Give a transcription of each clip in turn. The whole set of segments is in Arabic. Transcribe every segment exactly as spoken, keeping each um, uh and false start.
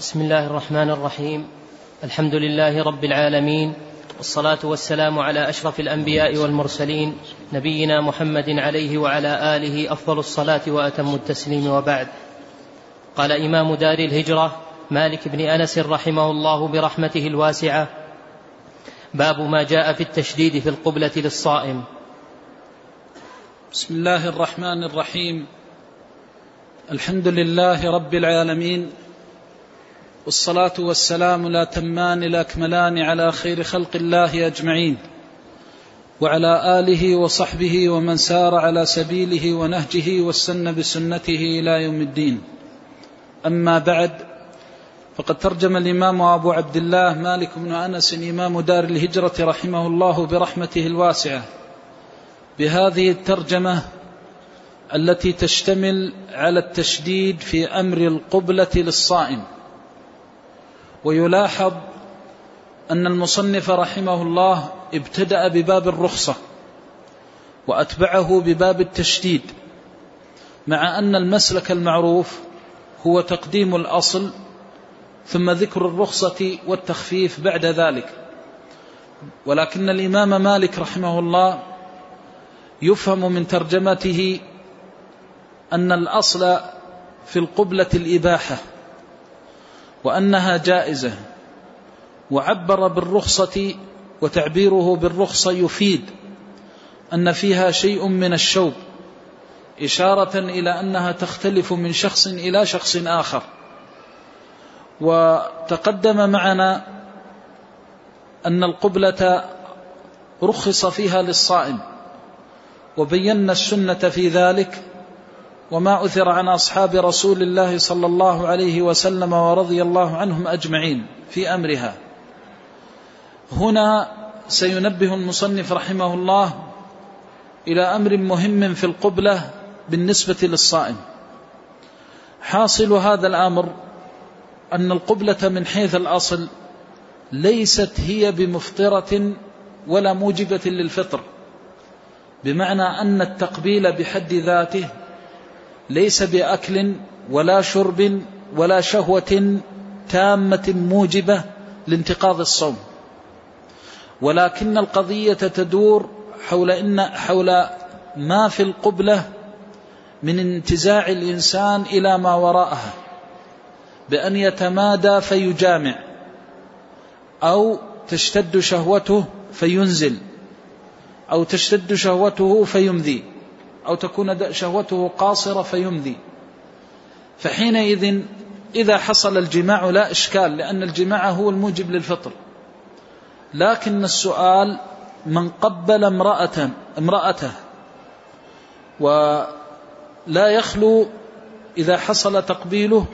بسم الله الرحمن الرحيم. الحمد لله رب العالمين، والصلاة والسلام على أشرف الأنبياء والمرسلين، نبينا محمد عليه وعلى آله أفضل الصلاة وأتم التسليم، وبعد. قال إمام دار الهجرة مالك بن أنس رحمه الله برحمته الواسعة: باب ما جاء في التشديد في القبلة للصائم. بسم الله الرحمن الرحيم. الحمد لله رب العالمين، والصلاة والسلام الأتمان الأكملان على خير خلق الله أجمعين، وعلى آله وصحبه ومن سار على سبيله ونهجه واستنى بسنته إلى يوم الدين. أما بعد، فقد ترجم الإمام أبو عبد الله مالك بن أنس إمام دار الهجرة رحمه الله برحمته الواسعة بهذه الترجمة التي تشتمل على التشديد في أمر القبلة للصائم. ويلاحظ أن المصنف رحمه الله ابتدأ بباب الرخصة وأتبعه بباب التشديد، مع أن المسلك المعروف هو تقديم الأصل ثم ذكر الرخصة والتخفيف بعد ذلك، ولكن الإمام مالك رحمه الله يفهم من ترجمته أن الأصل في القبلة الإباحة وأنها جائزة، وعبر بالرخصة، وتعبيره بالرخصة يفيد أن فيها شيء من الشوب، إشارة إلى أنها تختلف من شخص إلى شخص آخر. وتقدم معنا أن القبلة رخص فيها للصائم، وبينا السنة في ذلك وما أثر عن أصحاب رسول الله صلى الله عليه وسلم ورضي الله عنهم أجمعين في أمرها. هنا سينبه المصنف رحمه الله إلى أمر مهم في القبلة بالنسبة للصائم. حاصل هذا الأمر أن القبلة من حيث الأصل ليست هي بمفطرة ولا موجبة للفطر، بمعنى أن التقبيل بحد ذاته ليس بأكل ولا شرب ولا شهوة تامة موجبة لانتقاض الصوم، ولكن القضية تدور حول إن حول ما في القبلة من انتزاع الإنسان إلى ما وراءها، بأن يتمادى فيجامع، أو تشتد شهوته فينزل، أو تشتد شهوته فيمذي، أو تكون شهوته قاصرة فيمذي. فحينئذ إذا حصل الجماع لا إشكال، لأن الجماع هو الموجب للفطر. لكن السؤال: من قبل امرأة امرأته ولا يخلو إذا حصل تقبيله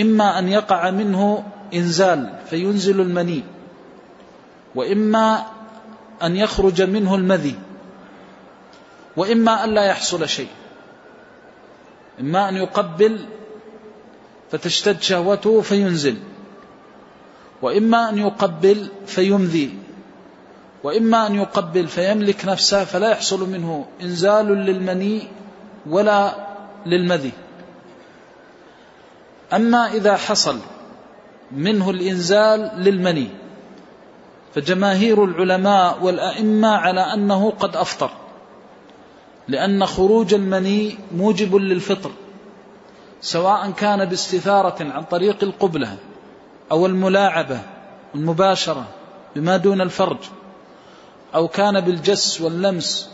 إما أن يقع منه إنزال فينزل المني، وإما أن يخرج منه المذي، وإما أن لا يحصل شيء، إما أن يقبل فتشتد شهوته فينزل، وإما أن يقبل فيمذي، وإما أن يقبل فيملك نفسه فلا يحصل منه إنزال للمني ولا للمذي. أما إذا حصل منه الإنزال للمني فجماهير العلماء والأئمة على أنه قد أفطر، لأن خروج المني موجب للفطر، سواء كان باستثارة عن طريق القبلة أو الملاعبة المباشرة بما دون الفرج، أو كان بالجس واللمس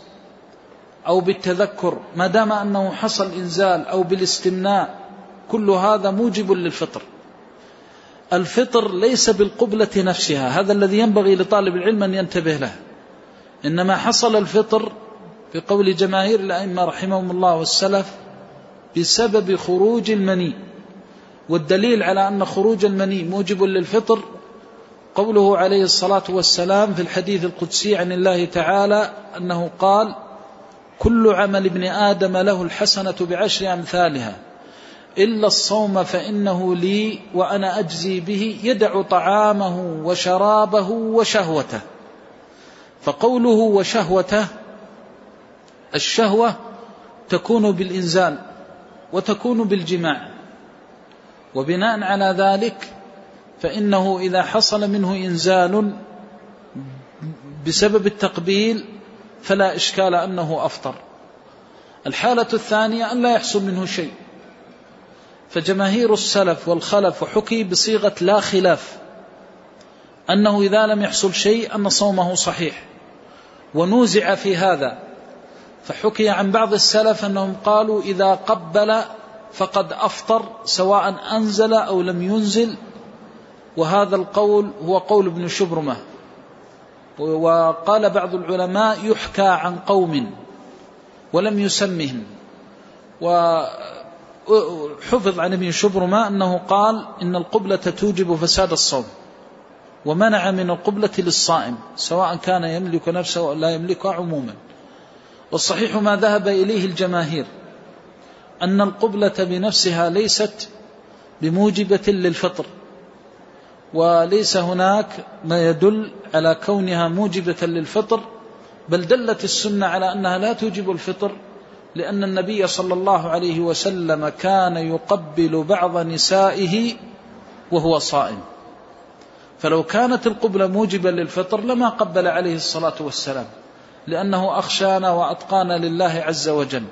أو بالتذكر، ما دام أنه حصل إنزال، أو بالاستمناء، كل هذا موجب للفطر. الفطر ليس بالقبلة نفسها، هذا الذي ينبغي لطالب العلم أن ينتبه له، إنما حصل الفطر بقول جماهير الأئمة رحمهم الله والسلف بسبب خروج المني. والدليل على أن خروج المني موجب للفطر قوله عليه الصلاة والسلام في الحديث القدسي عن الله تعالى أنه قال: كل عمل ابن آدم له الحسنة بعشر أمثالها إلا الصوم فإنه لي وأنا أجزي به، يدع طعامه وشرابه وشهوته. فقوله وشهوته، الشهوة تكون بالإنزال وتكون بالجماع، وبناء على ذلك فإنه إذا حصل منه إنزال بسبب التقبيل فلا إشكال أنه أفطر. الحالة الثانية أن لا يحصل منه شيء، فجماهير السلف والخلف حكي بصيغة لا خلاف أنه إذا لم يحصل شيء أن صومه صحيح، ونوزع في هذا، فحكي عن بعض السلف أنهم قالوا إذا قبل فقد أفطر سواء أنزل أو لم ينزل، وهذا القول هو قول ابن شبرمة. وقال بعض العلماء يحكى عن قوم ولم يسمهم، وحفظ عن ابن شبرمة أنه قال إن القبلة توجب فساد الصوم، ومنع من القبلة للصائم سواء كان يملك نفسه أو لا يملكها عموما. والصحيح ما ذهب إليه الجماهير أن القبلة بنفسها ليست بموجبة للفطر، وليس هناك ما يدل على كونها موجبة للفطر، بل دلت السنة على أنها لا توجب الفطر، لأن النبي صلى الله عليه وسلم كان يقبل بعض نسائه وهو صائم، فلو كانت القبلة موجبة للفطر لما قبل عليه الصلاة والسلام، لأنه أخشانا وأتقانا لله عز وجل،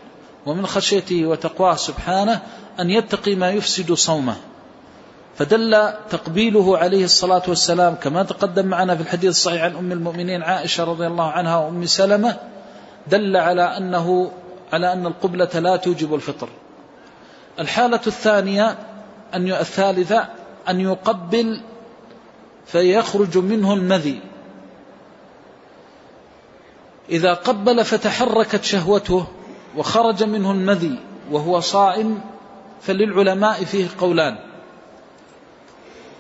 ومن خشيته وتقواه سبحانه أن يتقي ما يفسد صومه، فدل تقبيله عليه الصلاة والسلام كما تقدم معنا في الحديث الصحيح عن أم المؤمنين عائشة رضي الله عنها وأم سلمة، دل على أنه على أن القبلة لا توجب الفطر. الحالة الثانية أن الثالثة أن يقبل فيخرج منه المذي، إذا قبل فتحركت شهوته وخرج منه المذي وهو صائم، فللعلماء فيه قولان،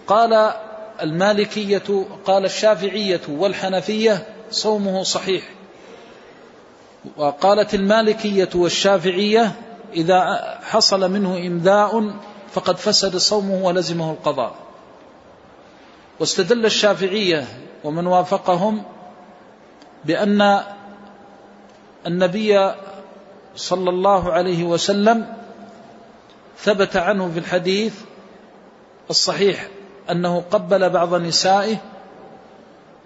قال المالكية قال الشافعية والحنفية صومه صحيح، وقالت المالكية والشافعية إذا حصل منه إمذاء فقد فسد صومه ولزمه القضاء. واستدل الشافعية ومن وافقهم بأن النبي صلى الله عليه وسلم ثبت عنه في الحديث الصحيح أنه قبل بعض نسائه،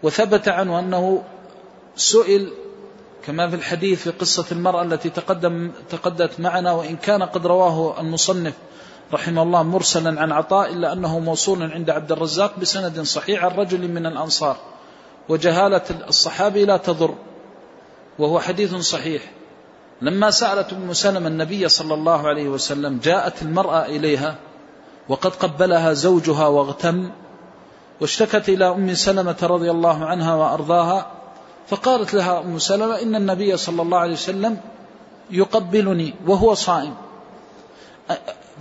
وثبت عنه أنه سئل كما في الحديث في قصة المرأة التي تقدم تقدت معنا، وإن كان قد رواه المصنف رحمه الله مرسلا عن عطاء، إلا أنه موصول عند عبد الرزاق بسند صحيح عن رجل من الأنصار، وجهالة الصحابي لا تضر، وهو حديث صحيح. لما سألت أم سلمة النبي صلى الله عليه وسلم جاءت المرأة إليها وقد قبلها زوجها واغتم، واشتكت إلى أم سلمة رضي الله عنها وأرضاها، فقالت لها أم سلمة إن النبي صلى الله عليه وسلم يقبلني وهو صائم.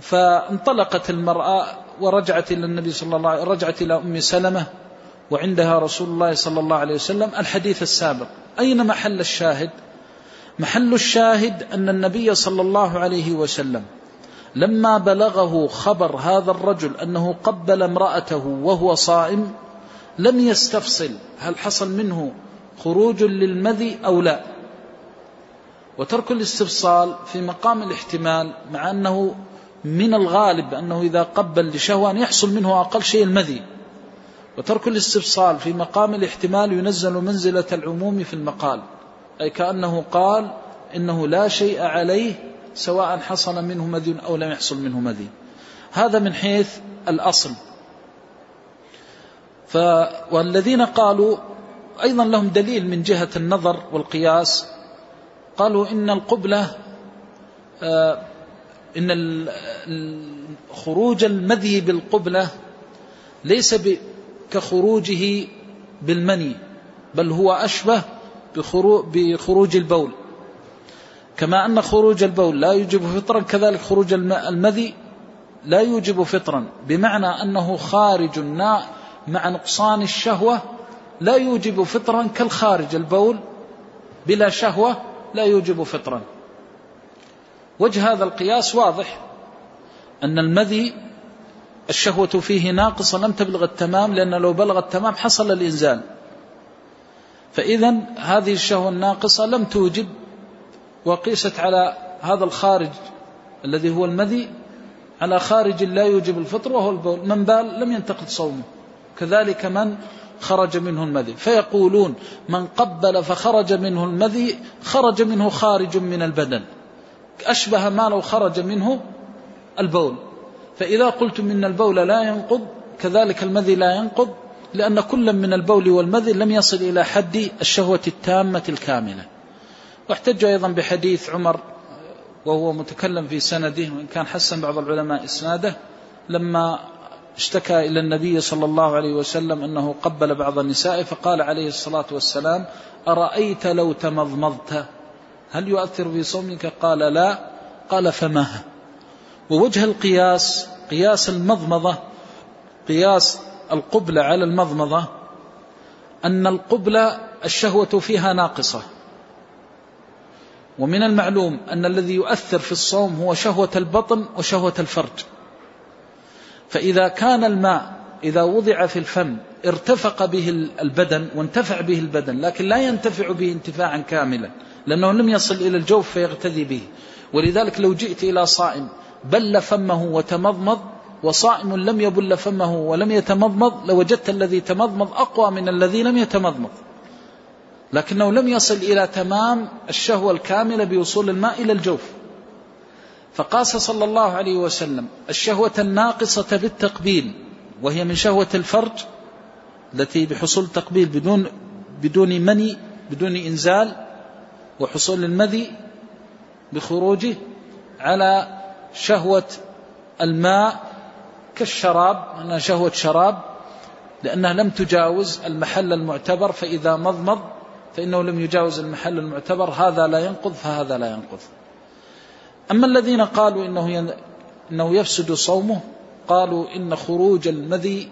فانطلقت المرأة ورجعت إلى النبي صلى الله عليه وسلم، رجعت إلى أم سلمة وعندها رسول الله صلى الله عليه وسلم. الحديث السابق أين محل الشاهد؟ محل الشاهد أن النبي صلى الله عليه وسلم لما بلغه خبر هذا الرجل أنه قبل امرأته وهو صائم لم يستفصل هل حصل منه خروج للمذي أو لا، وترك الاستفصال في مقام الاحتمال، مع أنه من الغالب أنه إذا قبل لشهوة أن يحصل منه أقل شيء المذي، وترك الاستفصال في مقام الاحتمال ينزل منزلة العموم في المقال، أي كأنه قال إنه لا شيء عليه سواء حصل منه مذي أو لم يحصل منه مذي. هذا من حيث الأصل. ف... والذين قالوا أيضا لهم دليل من جهة النظر والقياس، قالوا إن القبلة آه إن خروج المذي بالقبلة ليس كخروجه بالمني، بل هو أشبه بخروج البول، كما أن خروج البول لا يوجب فطرا كذلك خروج المذي لا يوجب فطرا، بمعنى أنه خارج مع نقصان الشهوة لا يوجب فطرا كالخارج، البول بلا شهوة لا يوجب فطرا. وجه هذا القياس واضح، أن المذي الشهوة فيه ناقصة لم تبلغ التمام، لأن لو بلغ التمام حصل الإنزال، فإذا هذه الشهوة الناقصة لم توجب، وقيست على هذا الخارج الذي هو المذي على خارج لا يوجب الفطر وهو البول، من بال لم ينتقد صومه، كذلك من خرج منه المذي. فيقولون من قبل فخرج منه المذي خرج منه خارج من البدن، أشبه ما لو خرج منه البول. فإذا قلتم إن البول لا ينقض كذلك المذي لا ينقض، لأن كل من البول والمذي لم يصل إلى حد الشهوة التامة الكاملة. واحتج أيضا بحديث عمر وهو متكلم في سنده، وإن كان حسن بعض العلماء إسناده، لما اشتكى إلى النبي صلى الله عليه وسلم أنه قبل بعض النساء فقال عليه الصلاة والسلام أرأيت لو تمضمضت هل يؤثر في صومك؟ قال لا. قال فمه. ووجه القياس قياس المضمضة، قياس القبلة على المضمضة، أن القبلة الشهوة فيها ناقصة، ومن المعلوم أن الذي يؤثر في الصوم هو شهوة البطن وشهوة الفرج. فإذا كان الماء إذا وضع في الفم ارتفق به البدن وانتفع به البدن، لكن لا ينتفع به انتفاعا كاملا لأنه لم يصل إلى الجوف فيغتذي به. ولذلك لو جئت إلى صائم بل فمه وتمضمض وصائم لم يبل فمه ولم يتمضمض لوجدت الذي تمضمض أقوى من الذي لم يتمضمض، لكنه لم يصل إلى تمام الشهوة الكاملة بوصول الماء إلى الجوف. فقاس صلى الله عليه وسلم الشهوة الناقصة بالتقبيل، وهي من شهوة الفرج التي بحصول تقبيل بدون بدون مني بدون إنزال، وحصول المذي بخروجه، على شهوة الماء كالشراب أنها شهوة شراب لأنها لم تجاوز المحل المعتبر، فإذا مضمض فإنه لم يجاوز المحل المعتبر، هذا لا ينقض فهذا لا ينقض. أما الذين قالوا إنه إنه يفسد صومه قالوا إن خروج المذي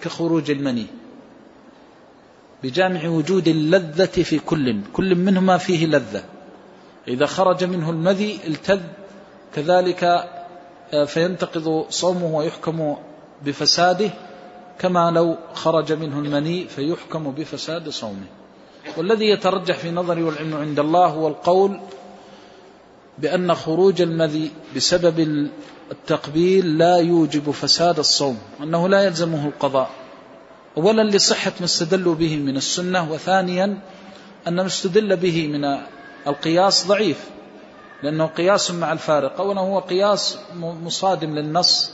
كخروج المني بجامع وجود اللذة في كل كل منهما فيه لذة، إذا خرج منه المذي التذ كذلك فينتقض صومه ويحكم بفساده، كما لو خرج منه المني فيحكم بفساد صومه. والذي يترجح في نظري والعلم عند الله هو القول بأن خروج المذي بسبب التقبيل لا يوجب فساد الصوم، أنه لا يلزمه القضاء، أولا لصحة ما استدلوا به من السنة، وثانيا أن ما استدل به من القياس ضعيف لأنه قياس مع الفارق، أولا هو قياس مصادم للنص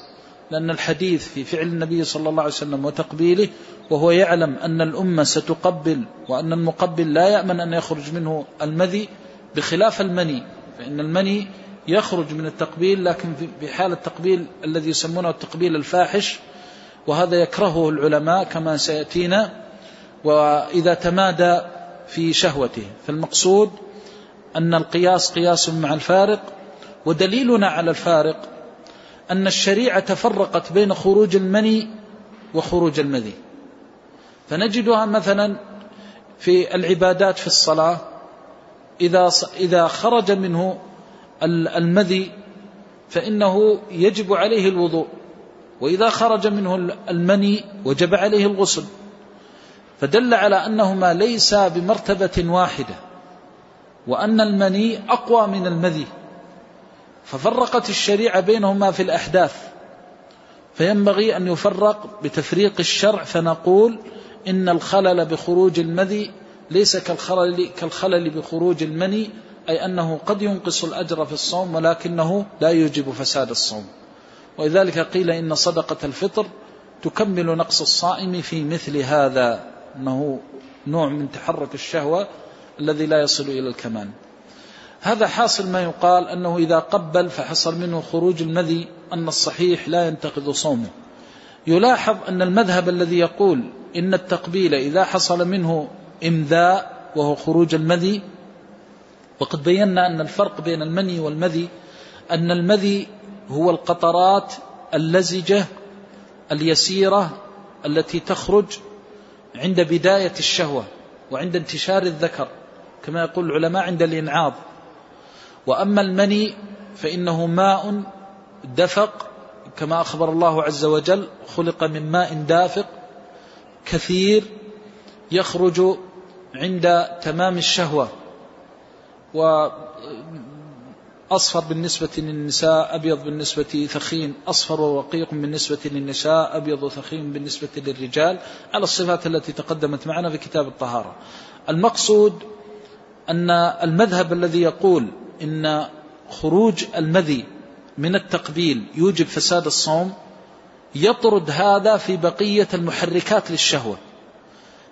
لأن الحديث في فعل النبي صلى الله عليه وسلم وتقبيله، وهو يعلم أن الأمة ستقبل وأن المقبل لا يأمن أن يخرج منه المذي، بخلاف المني فإن المني يخرج من التقبيل لكن في حال التقبيل الذي يسمونه التقبيل الفاحش، وهذا يكرهه العلماء كما سيأتينا، وإذا تمادى في شهوته. فالمقصود أن القياس قياس مع الفارق، ودليلنا على الفارق أن الشريعة تفرقت بين خروج المني وخروج المذي، فنجدها مثلا في العبادات في الصلاة إذا إذا خرج منه المذي فإنه يجب عليه الوضوء، وإذا خرج منه المني وجب عليه الغسل، فدل على أنهما ليسا بمرتبة واحدة، وأن المني أقوى من المذي، ففرقت الشريعة بينهما في الأحداث. فينبغي أن يفرق بتفريق الشرع، فنقول إن الخلل بخروج المذي ليس كالخلل, كالخلل بخروج المني، أي أنه قد ينقص الأجر في الصوم ولكنه لا يوجب فساد الصوم. ولذلك قيل إن صدقة الفطر تكمل نقص الصائم في مثل هذا، أنه نوع من تحرك الشهوة الذي لا يصل إلى الكمال. هذا حاصل ما يقال أنه إذا قبل فحصل منه خروج المذي أن الصحيح لا ينتقض صومه. يلاحظ أن المذهب الذي يقول إن التقبيل إذا حصل منه إمذاء وهو خروج المذي، وقد بينا أن الفرق بين المني والمذي أن المذي هو القطرات اللزجة اليسيرة التي تخرج عند بداية الشهوة وعند انتشار الذكر كما يقول العلماء عند الإنعاض، وأما المني فإنه ماء دفق كما أخبر الله عز وجل خلق من ماء دافق كثير يخرج عند تمام الشهوة، و أصفر بالنسبة للنساء، أبيض بالنسبة ثخين، أصفر ورقيق بالنسبة للنساء، أبيض وثخين بالنسبة للرجال، على الصفات التي تقدمت معنا في كتاب الطهارة. المقصود أن المذهب الذي يقول إن خروج المذي من التقبيل يوجب فساد الصوم يطرد هذا في بقية المحركات للشهوة،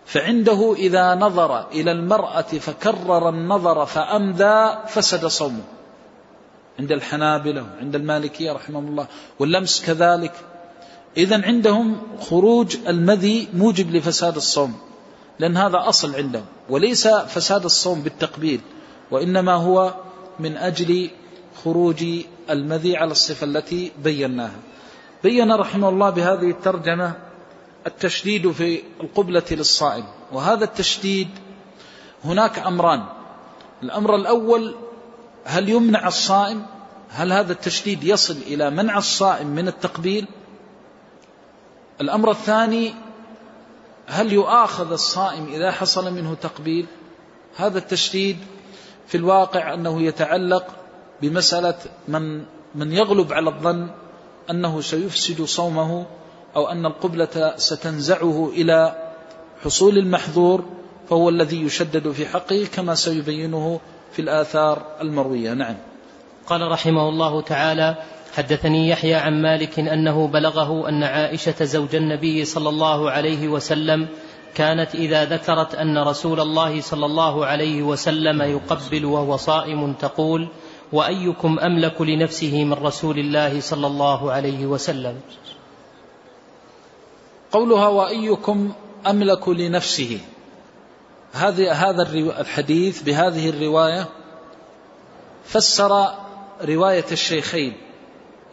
فعنده إذا نظر إلى المرأة فكرر النظر فأمذى فسد صومه، عند الحنابلة عند المالكية رحمهم الله، واللمس كذلك. إذن عندهم خروج المذي موجب لفساد الصوم، لأن هذا أصل عندهم، وليس فساد الصوم بالتقبيل، وإنما هو من أجل خروج المذي على الصفة التي بيناها. بين رحمه الله بهذه الترجمة التشديد في القبلة للصائم. وهذا التشديد هناك أمران، الأمر الأول هل يمنع الصائم، هل هذا التشديد يصل إلى منع الصائم من التقبيل؟ الأمر الثاني هل يؤاخذ الصائم إذا حصل منه تقبيل؟ هذا التشديد في الواقع أنه يتعلق بمسألة من, من يغلب على الظن أنه سيفسد صومه، أو أن القبلة ستنزعه إلى حصول المحظور، فهو الذي يشدد في حقه كما سيبينه في الآثار المروية. نعم. قال رحمه الله تعالى: حدثني يحيى عن مالك أنه بلغه أن عائشة زوج النبي صلى الله عليه وسلم كانت إذا ذكرت أن رسول الله صلى الله عليه وسلم يقبل وهو صائم تقول: وأيكم أملك لنفسه من رسول الله صلى الله عليه وسلم. قولها وأيكم أملك لنفسه، هذا هذا الحديث بهذه الرواية فسر رواية الشيخين: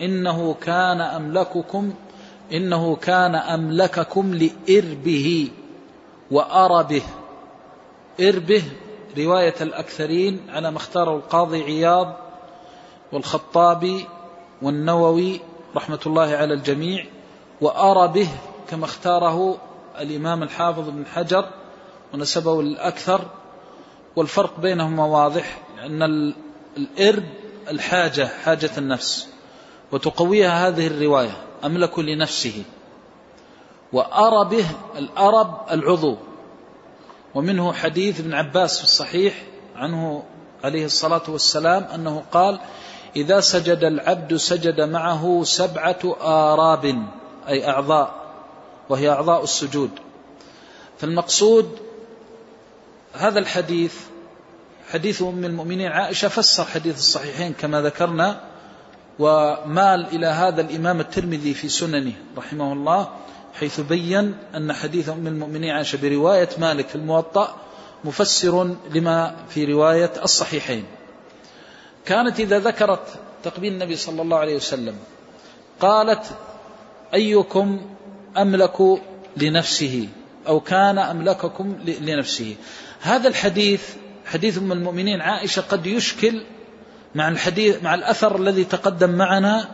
إنه كان أملككم إنه كان أملككم لإربه وأربه. إربه رواية الأكثرين على ما اختاره القاضي عياض والخطابي والنووي رحمة الله على الجميع، وأربه كما اختاره الإمام الحافظ بن حجر ونسبه الأكثر، والفرق بينهما واضح، لأن الإرب الحاجة، حاجة النفس، وتقويها هذه الرواية أملك لنفسه، وأربه الأرب العضو، ومنه حديث ابن عباس في الصحيح عنه عليه الصلاة والسلام أنه قال: إذا سجد العبد سجد معه سبعة آراب، أي أعضاء، وهي أعضاء السجود. فالمقصود هذا الحديث، حديث أم المؤمنين عائشة فسر حديث الصحيحين كما ذكرنا، ومال إلى هذا الإمام الترمذي في سننه رحمه الله، حيث بيّن أن حديث أم المؤمنين عائشة برواية مالك في الموطأ مفسر لما في رواية الصحيحين. كانت إذا ذكرت تقبيل النبي صلى الله عليه وسلم قالت: أيكم أملك لنفسه، أو كان أملككم لنفسه. هذا الحديث حديث أم المؤمنين عائشة قد يشكل مع الحديث مع الأثر الذي تقدم معنا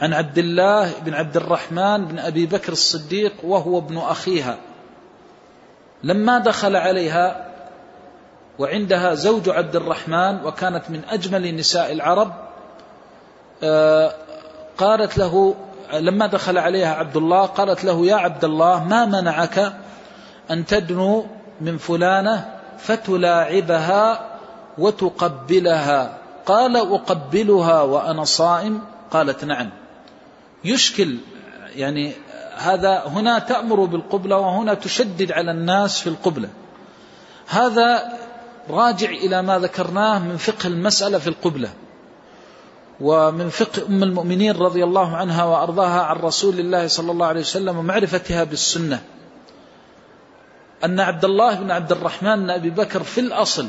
عن عبد الله بن عبد الرحمن بن أبي بكر الصديق وهو ابن أخيها، لما دخل عليها وعندها زوج عبد الرحمن وكانت من أجمل نساء العرب، قالت له لما دخل عليها عبد الله قالت له: يا عبد الله، ما منعك أن تدنو من فلانة فتلاعبها وتقبلها؟ قال: أقبلها وأنا صائم؟ قالت: نعم. يشكل يعني هذا، هنا تأمر بالقبلة وهنا تشدد على الناس في القبلة. هذا راجع إلى ما ذكرناه من فقه المسألة في القبلة، ومن فقه أم المؤمنين رضي الله عنها وأرضاها عن رسول الله صلى الله عليه وسلم ومعرفتها بالسنة، أن عبد الله بن عبد الرحمن بن أبي بكر في الأصل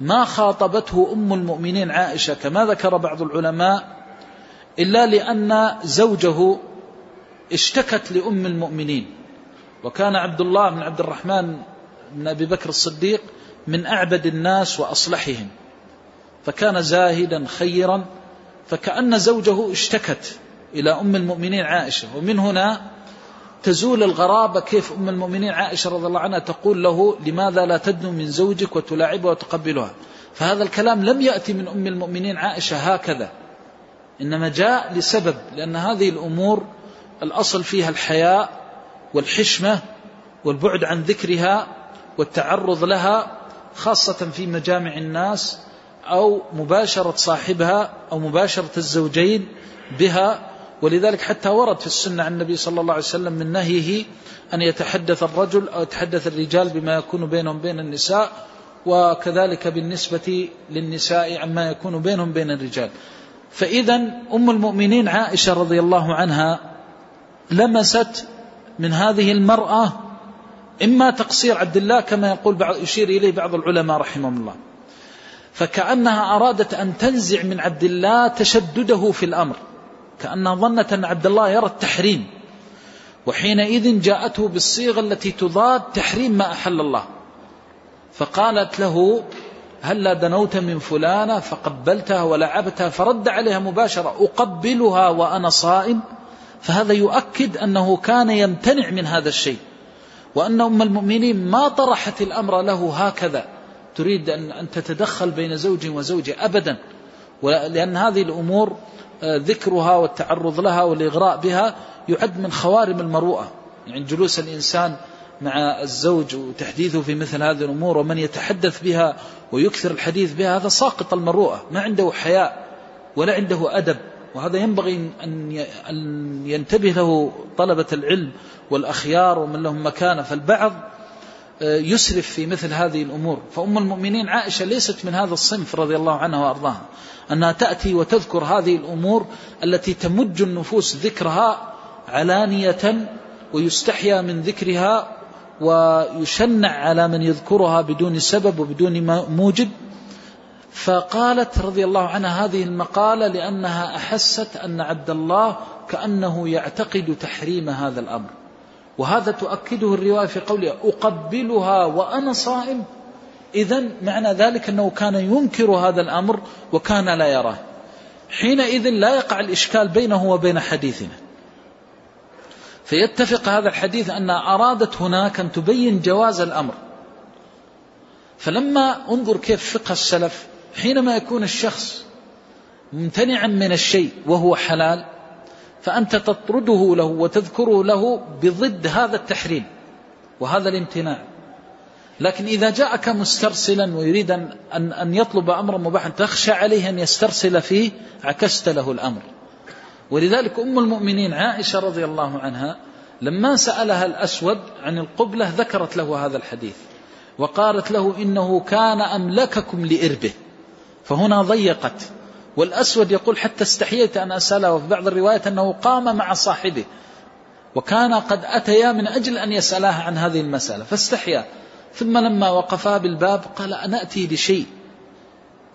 ما خاطبته أم المؤمنين عائشة كما ذكر بعض العلماء إلا لأن زوجه اشتكت لأم المؤمنين، وكان عبد الله بن عبد الرحمن بن أبي بكر الصديق من أعبد الناس وأصلحهم، فكان زاهدا خيرا، فكأن زوجه اشتكت إلى أم المؤمنين عائشة. ومن هنا تزول الغرابة، كيف أم المؤمنين عائشة رضي الله عنها تقول له: لماذا لا تدنو من زوجك وتلاعبه وتقبلها؟ فهذا الكلام لم يأتي من أم المؤمنين عائشة هكذا، إنما جاء لسبب، لأن هذه الأمور الأصل فيها الحياء والحشمة والبعد عن ذكرها والتعرض لها، خاصة في مجامع الناس أو مباشرة صاحبها أو مباشرة الزوجين بها. ولذلك حتى ورد في السنة عن النبي صلى الله عليه وسلم من نهيه أن يتحدث الرجل أو يتحدث الرجال بما يكون بينهم بين النساء، وكذلك بالنسبة للنساء عما يكون بينهم بين الرجال. فإذا أم المؤمنين عائشة رضي الله عنها لمست من هذه المرأة إما تقصير عبد الله كما يقول بعض، يشير إليه بعض العلماء رحمهم الله، فكأنها أرادت أن تنزع من عبد الله تشدده في الأمر، كأنها ظنت أن عبد الله يرى التحريم، وحينئذ جاءته بالصيغة التي تضاد تحريم ما أحل الله، فقالت له هل دنوت من فلانة فقبلتها ولعبتها؟ فرد عليها مباشرة أقبلها وأنا صائم. فهذا يؤكد أنه كان يمتنع من هذا الشيء، وأن أم المؤمنين ما طرحت الأمر له هكذا تريد أن تتدخل بين زوج وزوجة أبدا، لأن هذه الأمور ذكرها والتعرض لها والإغراء بها يعد من خوارم المروءة، يعني جلوس الإنسان مع الزوج وتحديثه في مثل هذه الأمور، ومن يتحدث بها ويكثر الحديث بها هذا ساقط المروءة، ما عنده حياء ولا عنده أدب، وهذا ينبغي أن ينتبه له طلبة العلم والأخيار ومن لهم مكانة، فالبعض يسرف في مثل هذه الأمور. فأم المؤمنين عائشة ليست من هذا الصنف رضي الله عنها وأرضاها، أنها تأتي وتذكر هذه الأمور التي تمج النفوس ذكرها علانية، ويستحيا من ذكرها ويشنع على من يذكرها بدون سبب وبدون موجب. فقالت رضي الله عنها هذه المقالة لأنها أحست أن عبد الله كأنه يعتقد تحريم هذا الأمر، وهذا تؤكده الرواية في قولها أقبلها وأنا صائم، إذن معنى ذلك أنه كان ينكر هذا الأمر وكان لا يراه، حينئذ لا يقع الإشكال بينه وبين حديثنا، فيتفق هذا الحديث أن أرادت هناك أن تبين جواز الأمر. فلما انظر كيف فقه السلف، حينما يكون الشخص ممتنعا من الشيء وهو حلال فأنت تطرده له وتذكره له بضد هذا التحريم وهذا الامتناع. لكن إذا جاءك مسترسلا ويريد أن, أن يطلب أمرا مباحا تخشى عليه أن يسترسل فيه، عكست له الأمر. ولذلك أم المؤمنين عائشة رضي الله عنها لما سألها الأسود عن القبلة ذكرت له هذا الحديث وقالت له إنه كان أملككم لإربه، فهنا ضيقت. والأسود يقول حتى استحييت أن أسأله، وفي بعض الروايات أنه قام مع صاحبه وكان قد أتيا من أجل أن يسألها عن هذه المسألة فاستحيا، ثم لما وقفا بالباب قال أنا أتي لشيء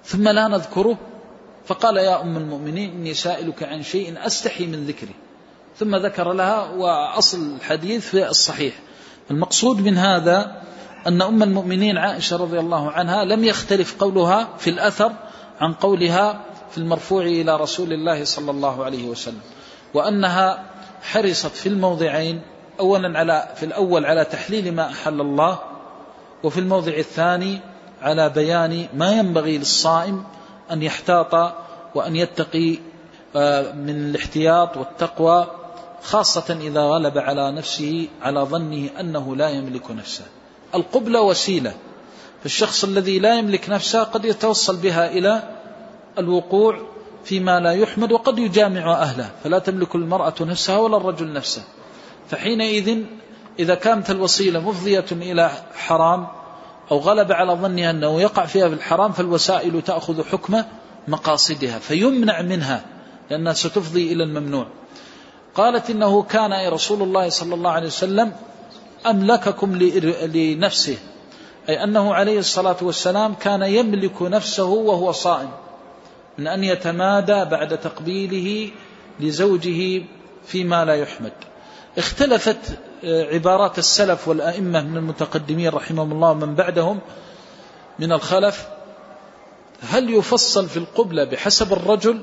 ثم لا نذكره، فقال يا أم المؤمنين إني سائلك عن شيء أستحي من ذكره، ثم ذكر لها. وأصل الحديث في الصحيح. المقصود من هذا أن أم المؤمنين عائشة رضي الله عنها لم يختلف قولها في الأثر عن قولها في المرفوع إلى رسول الله صلى الله عليه وسلم، وأنها حرصت في الموضعين، أولا على في الأول على تحليل ما أحل الله، وفي الموضع الثاني على بيان ما ينبغي للصائم أن يحتاط وأن يتقي من الاحتياط والتقوى، خاصة إذا غلب على نفسه على ظنه أنه لا يملك نفسه. القبلة وسيلة، فالشخص الذي لا يملك نفسه قد يتوصل بها إلى الوقوع فيما لا يحمد، وقد يجامع أهله، فلا تملك المرأة نفسها ولا الرجل نفسه، فحينئذ إذا كانت الوسيلة مفضية إلى حرام أو غلب على ظنها أنه يقع فيها في الحرام، فالوسائل تأخذ حكم مقاصدها فيمنع منها لأنها ستفضي إلى الممنوع. قالت إنه كان أي رسول الله صلى الله عليه وسلم أملككم لنفسه، أي أنه عليه الصلاة والسلام كان يملك نفسه وهو صائم من أن يتمادى بعد تقبيله لزوجه فيما لا يحمد. اختلفت عبارات السلف والأئمة من المتقدمين رحمهم الله ومن بعدهم من الخلف، هل يفصل في القبلة بحسب الرجل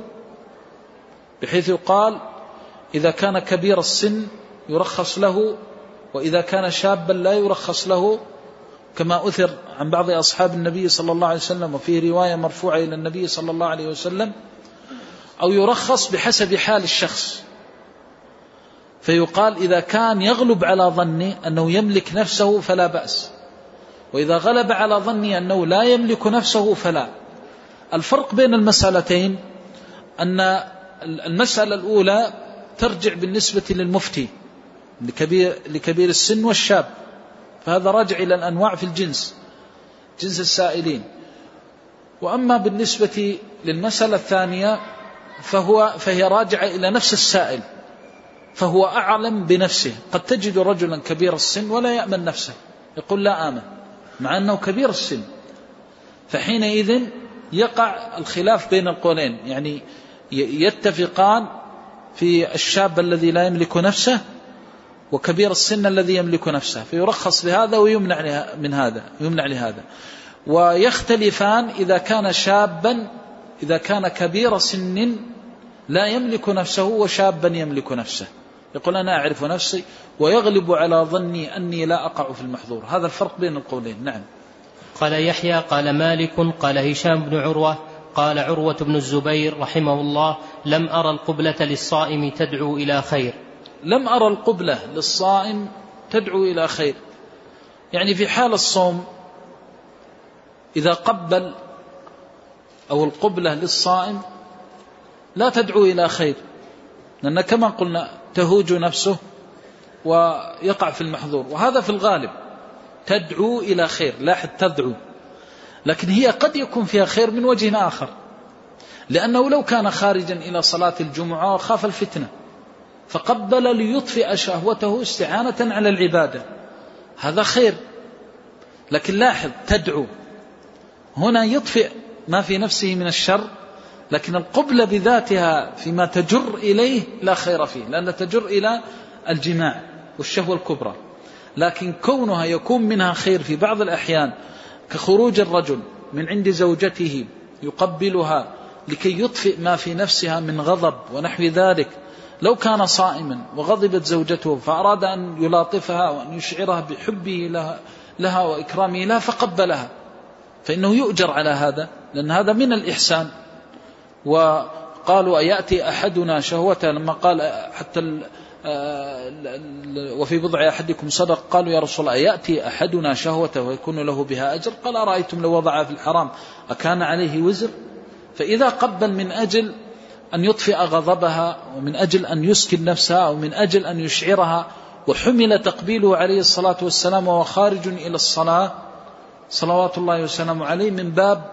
بحيث يقال إذا كان كبير السن يرخص له، وإذا كان شابا لا يرخص له، كما أثر عن بعض أصحاب النبي صلى الله عليه وسلم، وفيه رواية مرفوعة إلى النبي صلى الله عليه وسلم، أو يرخص بحسب حال الشخص. فيقال إذا كان يغلب على ظني أنه يملك نفسه فلا بأس، وإذا غلب على ظني أنه لا يملك نفسه فلا. الفرق بين المسألتين أن المسألة الأولى ترجع بالنسبة للمفتي لكبير, لكبير السن والشاب، فهذا راجع إلى الأنواع في الجنس، جنس السائلين. وأما بالنسبة للمسألة الثانية فهو فهي راجعة إلى نفس السائل، فهو أعلم بنفسه. قد تجد رجلا كبير السن ولا يأمن نفسه، يقول لا آمن مع أنه كبير السن، فحينئذ يقع الخلاف بين القولين، يعني يتفقان في الشاب الذي لا يملك نفسه وكبير السن الذي يملك نفسه، فيرخص لهذا ويمنع من هذا يمنع لهذا. ويختلفان إذا كان شابا إذا كان كبير سن لا يملك نفسه وشابا يملك نفسه، يقول أنا أعرف نفسي ويغلب على ظني أني لا أقع في المحظور. هذا الفرق بين القولين. نعم. قال يحيى قال مالك قال هشام بن عروة قال عروة بن الزبير رحمه الله: لم أرى القبلة للصائم تدعو إلى خير. لم أرى القبلة للصائم تدعو إلى خير، يعني في حال الصوم إذا قبل، أو القبلة للصائم لا تدعو إلى خير، لأن كما قلنا تهوج نفسه ويقع في المحظور. وهذا في الغالب تدعو إلى خير، لا حد تدعو، لكن هي قد يكون فيها خير من وجه آخر، لأنه لو كان خارجا إلى صلاة الجمعة وخاف الفتنة فقبل ليطفئ شهوته استعانة على العبادة، هذا خير. لكن لاحظ تدعو هنا يطفئ ما في نفسه من الشر، لكن القبلة بذاتها فيما تجر إليه لا خير فيه، لأن تجر إلى الجماع والشهوة الكبرى. لكن كونها يكون منها خير في بعض الأحيان، كخروج الرجل من عند زوجته يقبلها لكي يطفئ ما في نفسها من غضب ونحو ذلك، لو كان صائما وغضبت زوجته فأراد أن يلاطفها وأن يشعرها بحبه لها, لها وإكرامه لها فقبلها، فإنه يؤجر على هذا، لأن هذا من الإحسان. وقالوا أيأتي أحدنا شهوته لما قال حتى وفي بضع أحدكم صدق، قالوا يا رسول الله أيأتي أحدنا شهوته ويكون له بها أجر؟ قال أرأيتم لو وضعها في الحرام أكان عليه وزر؟ فإذا قبل من أجل أن يطفئ غضبها ومن أجل أن يسكن نفسها ومن أجل أن يشعرها، وحمل تقبيله عليه الصلاة والسلام وهو خارج إلى الصلاة صلوات الله وسلامه عليه من باب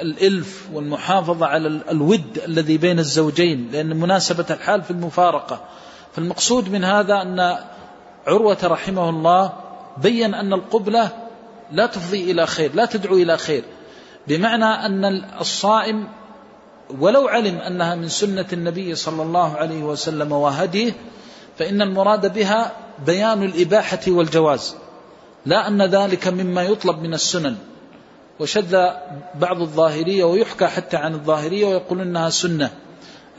الإلف والمحافظة على الود الذي بين الزوجين، لأن مناسبة الحال في المفارقة. فالمقصود من هذا أن عروة رحمه الله بيّن أن القبلة لا تفضي إلى خير، لا تدعو إلى خير، بمعنى أن الصائم ولو علم أنها من سنة النبي صلى الله عليه وسلم وهديه، فإن المراد بها بيان الإباحة والجواز، لا أن ذلك مما يطلب من السنن. وشذ بعض الظاهرية ويحكى حتى عن الظاهرية ويقول إنها سنة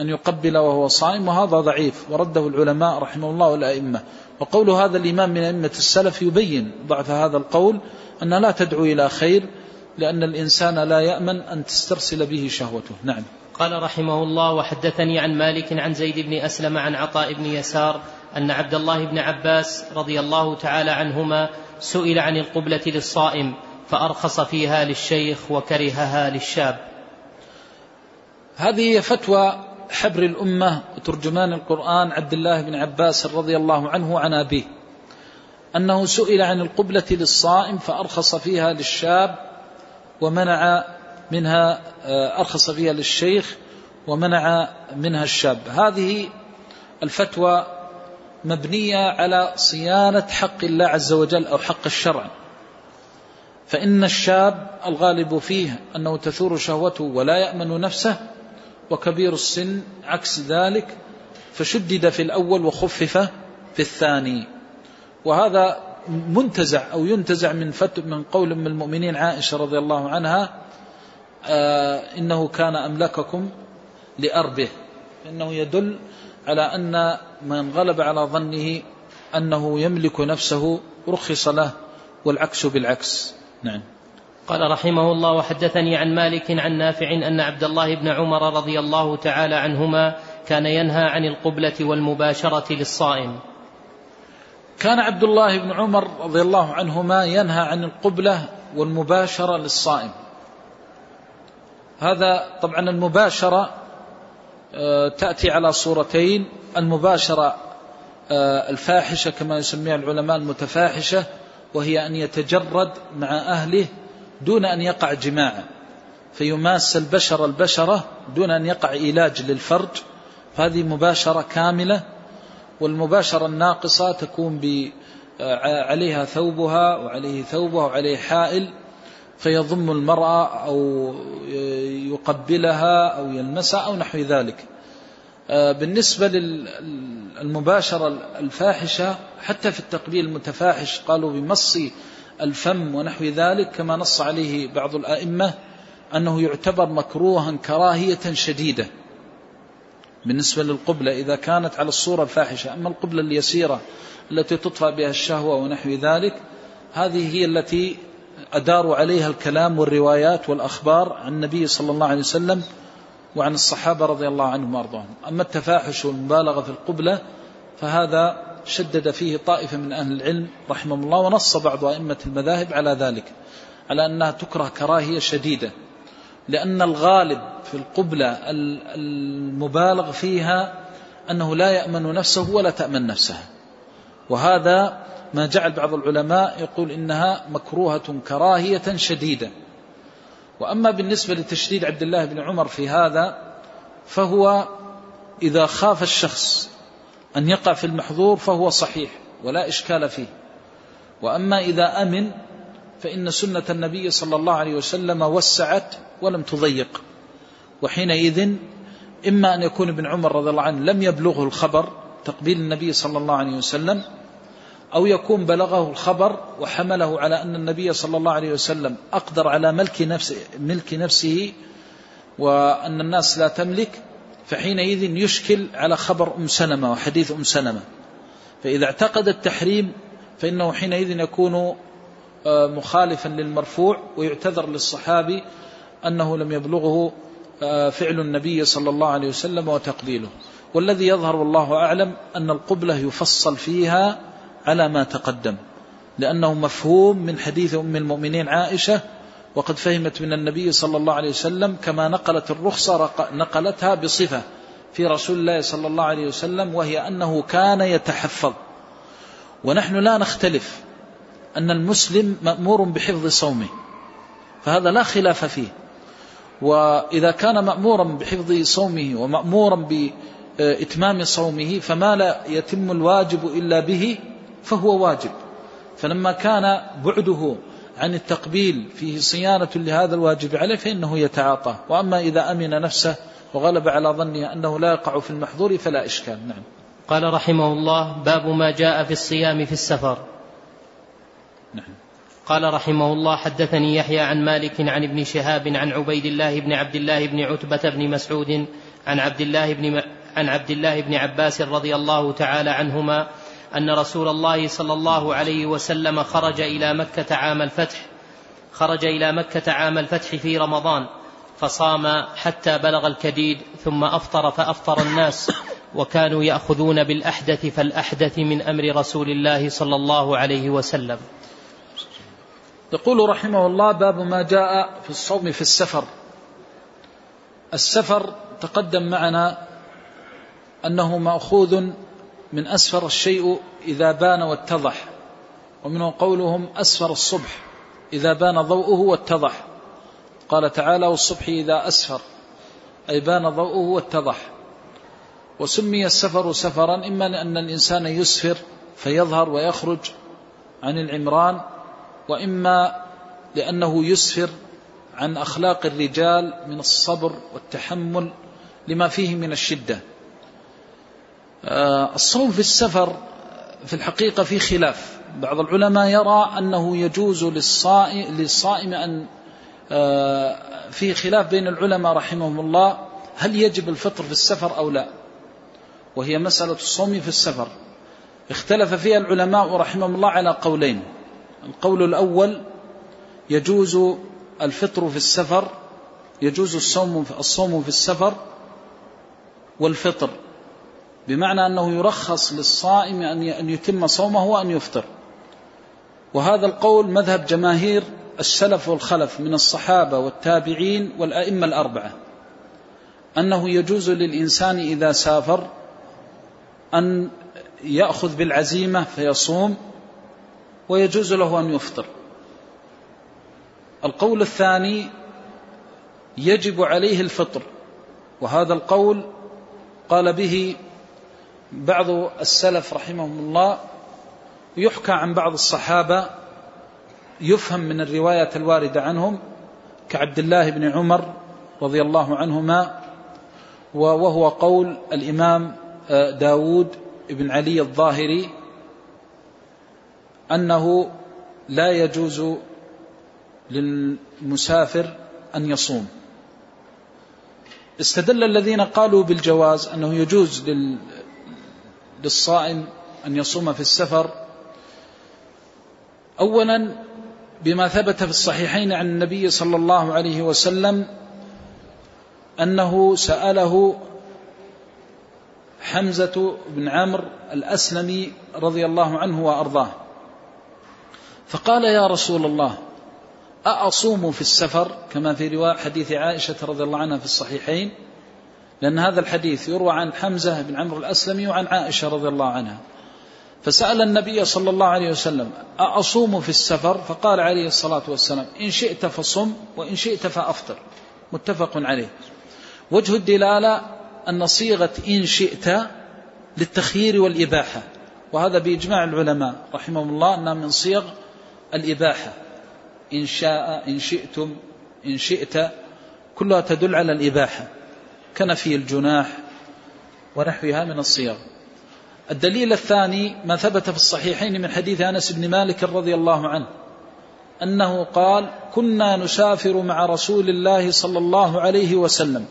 أن يقبل وهو صائم، وهذا ضعيف ورده العلماء رحمه الله والأئمة. وقول هذا الإمام من أئمة السلف يبين ضعف هذا القول، أن لا تدعو إلى خير لأن الإنسان لا يأمن أن تسترسل به شهوته. نعم. قال رحمه الله: وحدثني عن مالك عن زيد بن أسلم عن عطاء بن يسار أن عبد الله بن عباس رضي الله تعالى عنهما سئل عن القبلة للصائم فأرخص فيها للشيخ وكرهها للشاب. هذه فتوى حبر الأمة وترجمان القرآن عبد الله بن عباس رضي الله عنه عن أبيه أنه سئل عن القبلة للصائم فأرخص فيها للشاب ومنع منها، أرخص فيها للشيخ ومنع منها الشاب. هذه الفتوى مبنية على صيانة حق الله عز وجل أو حق الشرع، فإن الشاب الغالب فيه أنه تثور شهوته ولا يأمن نفسه، وكبير السن عكس ذلك، فشدد في الأول وخفف في الثاني. وهذا منتزع أو ينتزع من, من قول أم المؤمنين عائشة رضي الله عنها آه إنه كان أملككم لأربه، إنه يدل على أن من غلب على ظنه أنه يملك نفسه رخص له والعكس بالعكس. نعم. قال رحمه الله: وحدثني عن مالك عن نافع أن عبد الله بن عمر رضي الله تعالى عنهما كان ينهى عن القبلة والمباشرة للصائم. كان عبد الله بن عمر رضي الله عنهما ينهى عن القبلة والمباشرة للصائم. هذا طبعا المباشرة تأتي على صورتين: المباشرة الفاحشة كما يسميها العلماء المتفاحشة، وهي أن يتجرد مع أهله دون أن يقع جماعا، فيماس البشر البشرة دون أن يقع علاج للفرج، فهذه مباشرة كاملة. والمباشرة الناقصة تكون عليها ثوبها وعليه ثوبها وعليه حائل، فيضم المرأة أو يقبلها أو يلمسها أو نحو ذلك. بالنسبة للمباشرة الفاحشة حتى في التقبيل المتفاحش قالوا بمص الفم ونحو ذلك، كما نص عليه بعض الأئمة أنه يعتبر مكروها كراهية شديدة بالنسبة للقبلة إذا كانت على الصورة الفاحشة. أما القبلة اليسيرة التي تطفى بها الشهوة ونحو ذلك، هذه هي التي أداروا عليها الكلام والروايات والأخبار عن النبي صلى الله عليه وسلم وعن الصحابة رضي الله عنهم وارضاهم. أما التفاحش والمبالغة في القبلة فهذا شدد فيه طائفة من أهل العلم رحمهم الله، ونص بعض أئمة المذاهب على ذلك، على أنها تكره كراهية شديدة، لأن الغالب في القبلة المبالغ فيها أنه لا يأمن نفسه ولا تأمن نفسها، وهذا ما جعل بعض العلماء يقول إنها مكروهة كراهية شديدة. وأما بالنسبة لتشديد عبد الله بن عمر في هذا، فهو إذا خاف الشخص أن يقع في المحظور فهو صحيح ولا إشكال فيه، وأما إذا أمن فإن سنة النبي صلى الله عليه وسلم وسعت ولم تضيق، وحينئذ إما أن يكون ابن عمر رضي الله عنه لم يبلغه الخبر تقبيل النبي صلى الله عليه وسلم، أو يكون بلغه الخبر وحمله على أن النبي صلى الله عليه وسلم أقدر على ملك نفسه, ملك نفسه وأن الناس لا تملك، فحينئذ يشكل على خبر أم سلمة وحديث أم سلمة، فإذا اعتقد التحريم فإنه حينئذ يكون مخالفا للمرفوع، ويعتذر للصحابي أنه لم يبلغه فعل النبي صلى الله عليه وسلم وتقبيله. والذي يظهر والله أعلم أن القبلة يفصل فيها على ما تقدم، لأنه مفهوم من حديث أم المؤمنين عائشة، وقد فهمت من النبي صلى الله عليه وسلم كما نقلت الرخصة نقلتها بصفة في رسول الله صلى الله عليه وسلم، وهي أنه كان يتحفظ. ونحن لا نختلف أن المسلم مأمور بحفظ صومه، فهذا لا خلاف فيه، وإذا كان مأمورا بحفظ صومه ومأمورا بإتمام صومه فما لا يتم الواجب إلا به فهو واجب. فلما كان بعده عن التقبيل فيه صيانة لهذا الواجب عليه فإنه يتعاطى. وأما إذا أمن نفسه وغلب على ظنه أنه لا يقع في المحظور فلا إشكال. نعم. قال رحمه الله: باب ما جاء في الصيام في السفر. نعم. قال رحمه الله: حدثني يحيى عن مالك عن ابن شهاب عن عبيد الله بن عبد الله بن عتبة بن مسعود عن عبد الله بن م... عن عبد الله بن عباس رضي الله تعالى عنهما أن رسول الله صلى الله عليه وسلم خرج إلى مكة عام الفتح خرج إلى مكة عام الفتح في رمضان، فصام حتى بلغ الكديد، ثم أفطر فأفطر الناس، وكانوا يأخذون بالأحدث فالأحدث من أمر رسول الله صلى الله عليه وسلم. يقول رحمه الله: باب ما جاء في الصوم في السفر. السفر تقدم معنا أنه مأخوذ من أسفر الشيء إذا بان واتضح، ومنه قولهم أسفر الصبح إذا بان ضوءه واتضح. قال تعالى: والصبح إذا أسفر، أي بان ضوءه واتضح. وسمي السفر سفرا إما لأن الإنسان يسفر فيظهر ويخرج عن العمران، وإما لأنه يسفر عن أخلاق الرجال من الصبر والتحمل لما فيه من الشدة. الصوم في السفر في الحقيقة في خلاف، بعض العلماء يرى أنه يجوز للصائم أن في خلاف بين العلماء رحمهم الله هل يجب الفطر في السفر أو لا، وهي مسألة الصوم في السفر اختلف فيها العلماء رحمهم الله على قولين: القول الأول يجوز الفطر في السفر، يجوز الصوم الصوم في السفر والفطر، بمعنى أنه يرخص للصائم أن يتم صومه وأن يفطر. وهذا القول مذهب جماهير السلف والخلف من الصحابة والتابعين والأئمة الأربعة، أنه يجوز للإنسان إذا سافر أن يأخذ بالعزيمة فيصوم، ويجوز له أن يفطر. القول الثاني يجب عليه الفطر، وهذا القول قال به بعض السلف رحمهم الله، يحكى عن بعض الصحابة يفهم من الرواية الواردة عنهم، كعبد الله بن عمر رضي الله عنهما، وهو قول الإمام داود بن علي الظاهري أنه لا يجوز للمسافر أن يصوم. استدل الذين قالوا بالجواز أنه يجوز للصائم أن يصوم في السفر أولا بما ثبت في الصحيحين عن النبي صلى الله عليه وسلم أنه سأله حمزة بن عمرو الأسلمي رضي الله عنه وأرضاه، فقال يا رسول الله أأصوم في السفر، كما في رواية حديث عائشة رضي الله عنها في الصحيحين، لأن هذا الحديث يروى عن حمزة بن عمرو الأسلمي وعن عائشة رضي الله عنها. فسأل النبي صلى الله عليه وسلم أأصوم في السفر، فقال عليه الصلاة والسلام إن شئت فصم وإن شئت فأفطر، متفق عليه. وجه الدلالة أن صيغة إن شئت للتخيير والإباحة، وهذا بإجماع العلماء رحمهم الله أنها من صيغ الإباحة، إن شاء، إن شئتم، إن شئت، كلها تدل على الإباحة كنفي الجناح ونحوها من الصيغ. الدليل الثاني ما ثبت في الصحيحين من حديث أنس بن مالك رضي الله عنه أنه قال كنا نسافر مع رسول الله صلى الله عليه وسلم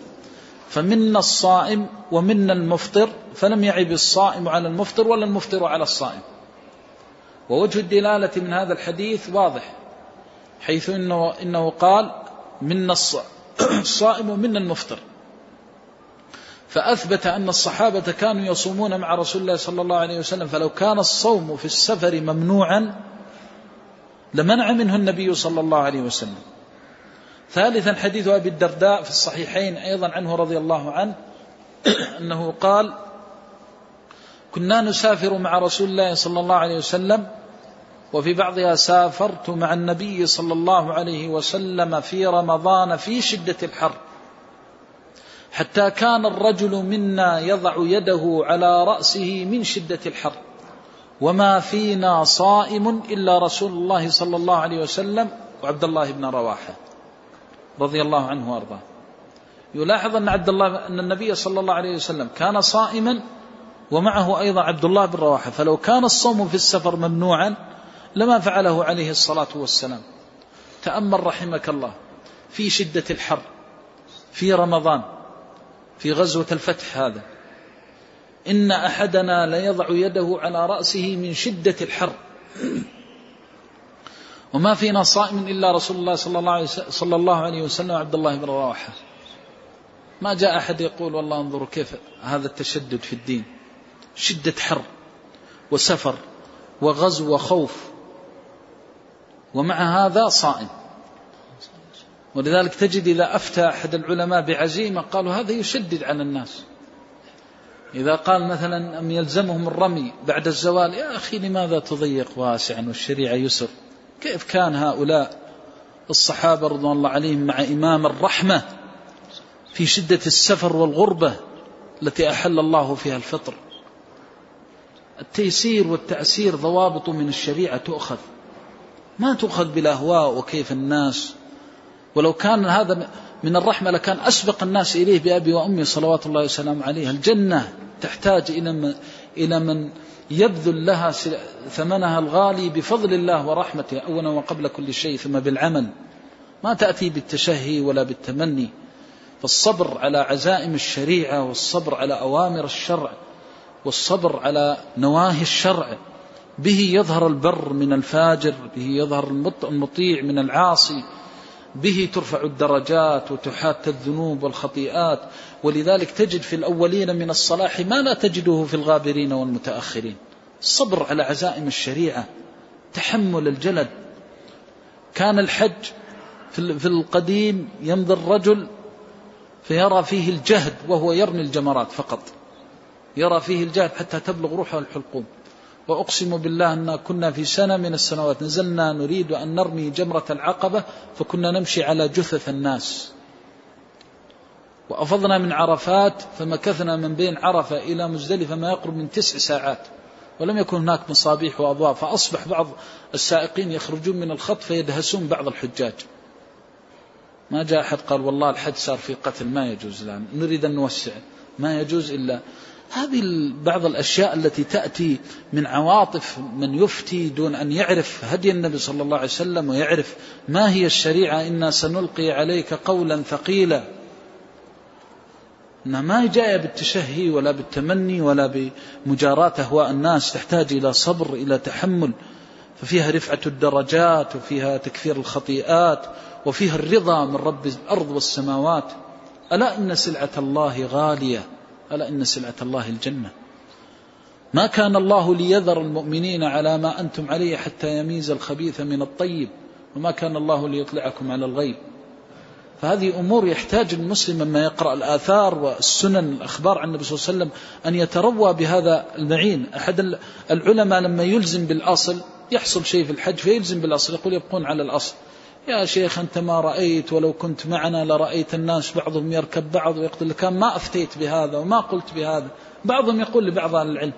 فمنا الصائم ومنا المفطر، فلم يعب الصائم على المفطر ولا المفطر على الصائم. ووجه الدلالة من هذا الحديث واضح، حيث إنه, إنه قال منا الصائم ومنا المفطر، فأثبت أن الصحابة كانوا يصومون مع رسول الله صلى الله عليه وسلم، فلو كان الصوم في السفر ممنوعا لمنع منه النبي صلى الله عليه وسلم. ثالثا حديث أبي الدرداء في الصحيحين أيضا عنه رضي الله عنه أنه قال كنا نسافر مع رسول الله صلى الله عليه وسلم، وفي بعضها سافرت مع النبي صلى الله عليه وسلم في رمضان في شدة الحر، حتى كان الرجل منا يضع يده على رأسه من شدة الحر، وما فينا صائم إلا رسول الله صلى الله عليه وسلم وعبد الله بن رواحة رضي الله عنه وأرضاه. يلاحظ أن عبد الله أن النبي صلى الله عليه وسلم كان صائما ومعه أيضا عبد الله بن رواحة، فلو كان الصوم في السفر ممنوعا لما فعله عليه الصلاة والسلام. تأمل رحمك الله في شدة الحر في رمضان في غزوة الفتح، هذا إن أحدنا ليضع يده على رأسه من شدة الحر وما فينا صائم إلا رسول الله صلى الله عليه وسلم عبد الله بن رواحة. ما جاء أحد يقول والله انظروا كيف هذا التشدد في الدين، شدة حر وسفر وغزو وخوف، ومع هذا صائم. ولذلك تجد إذا أفتى أحد العلماء بعزيمة قالوا هذا يشدد على الناس، إذا قال مثلا أم يلزمهم الرمي بعد الزوال، يا أخي لماذا تضيق واسعا والشريعة يسر؟ كيف كان هؤلاء الصحابة رضوان الله عليهم مع إمام الرحمة في شدة السفر والغربة التي أحل الله فيها الفطر؟ التيسير والتأسير ضوابط من الشريعة تؤخذ، ما تؤخذ بالأهواء وكيف الناس. ولو كان هذا من الرحمة لكان أسبق الناس إليه بأبي وأمي صلوات الله وسلامه عليه. الجنة تحتاج إلى من يبذل لها ثمنها الغالي بفضل الله ورحمته أولا وقبل كل شيء، ثم بالعمل، ما تأتي بالتشهي ولا بالتمني. فالصبر على عزائم الشريعة والصبر على أوامر الشرع والصبر على نواهي الشرع به يظهر البر من الفاجر، به يظهر المطيع من العاصي، به ترفع الدرجات وتحات الذنوب والخطيئات. ولذلك تجد في الأولين من الصلاح ما لا تجده في الغابرين والمتأخرين: الصبر على عزائم الشريعة، تحمل الجلد. كان الحج في القديم يمضي الرجل فيرى فيه الجهد وهو يرمي الجمرات فقط، يرى فيه الجهد حتى تبلغ روحه الحلقوم. وأقسم بالله أننا كنا في سنة من السنوات نزلنا نريد أن نرمي جمرة العقبة، فكنا نمشي على جثث الناس، وأفضنا من عرفات فمكثنا من بين عرفة إلى مزدلفة ما يقرب من تسع ساعات، ولم يكن هناك مصابيح وأضواء، فأصبح بعض السائقين يخرجون من الخط فيدهسون بعض الحجاج. ما جاء أحد قال والله الحد صار في قتل، ما يجوز الآن، نريد أن نوسع، ما يجوز. إلا هذه بعض الأشياء التي تأتي من عواطف من يفتي دون أن يعرف هدي النبي صلى الله عليه وسلم ويعرف ما هي الشريعة. إنا سنلقي عليك قولا ثقيلا، إنها ما جاية بالتشهي ولا بالتمني ولا بمجاراة أهواء الناس، تحتاج إلى صبر، إلى تحمل. ففيها رفعة الدرجات، وفيها تكفير الخطيئات، وفيها الرضا من رب الأرض والسماوات. ألا إن سلعة الله غالية، ألا إن سلعة الله الجنة. ما كان الله ليذر المؤمنين على ما أنتم عليه حتى يميز الخبيث من الطيب وما كان الله ليطلعكم على الغيب. فهذه أمور يحتاج المسلم لما يقرأ الآثار والسنن الأخبار عن النبي صلى الله عليه وسلم أن يتروى بهذا المعين. أحد العلماء لما يلزم بالأصل يحصل شيء في الحج فيلزم بالأصل، يقول يبقون على الأصل. يا شيخ أنت ما رأيت، ولو كنت معنا لرأيت الناس بعضهم يركب بعض ويقتل، كان ما أفتيت بهذا وما قلت بهذا. بعضهم يقول لبعض أهل العلم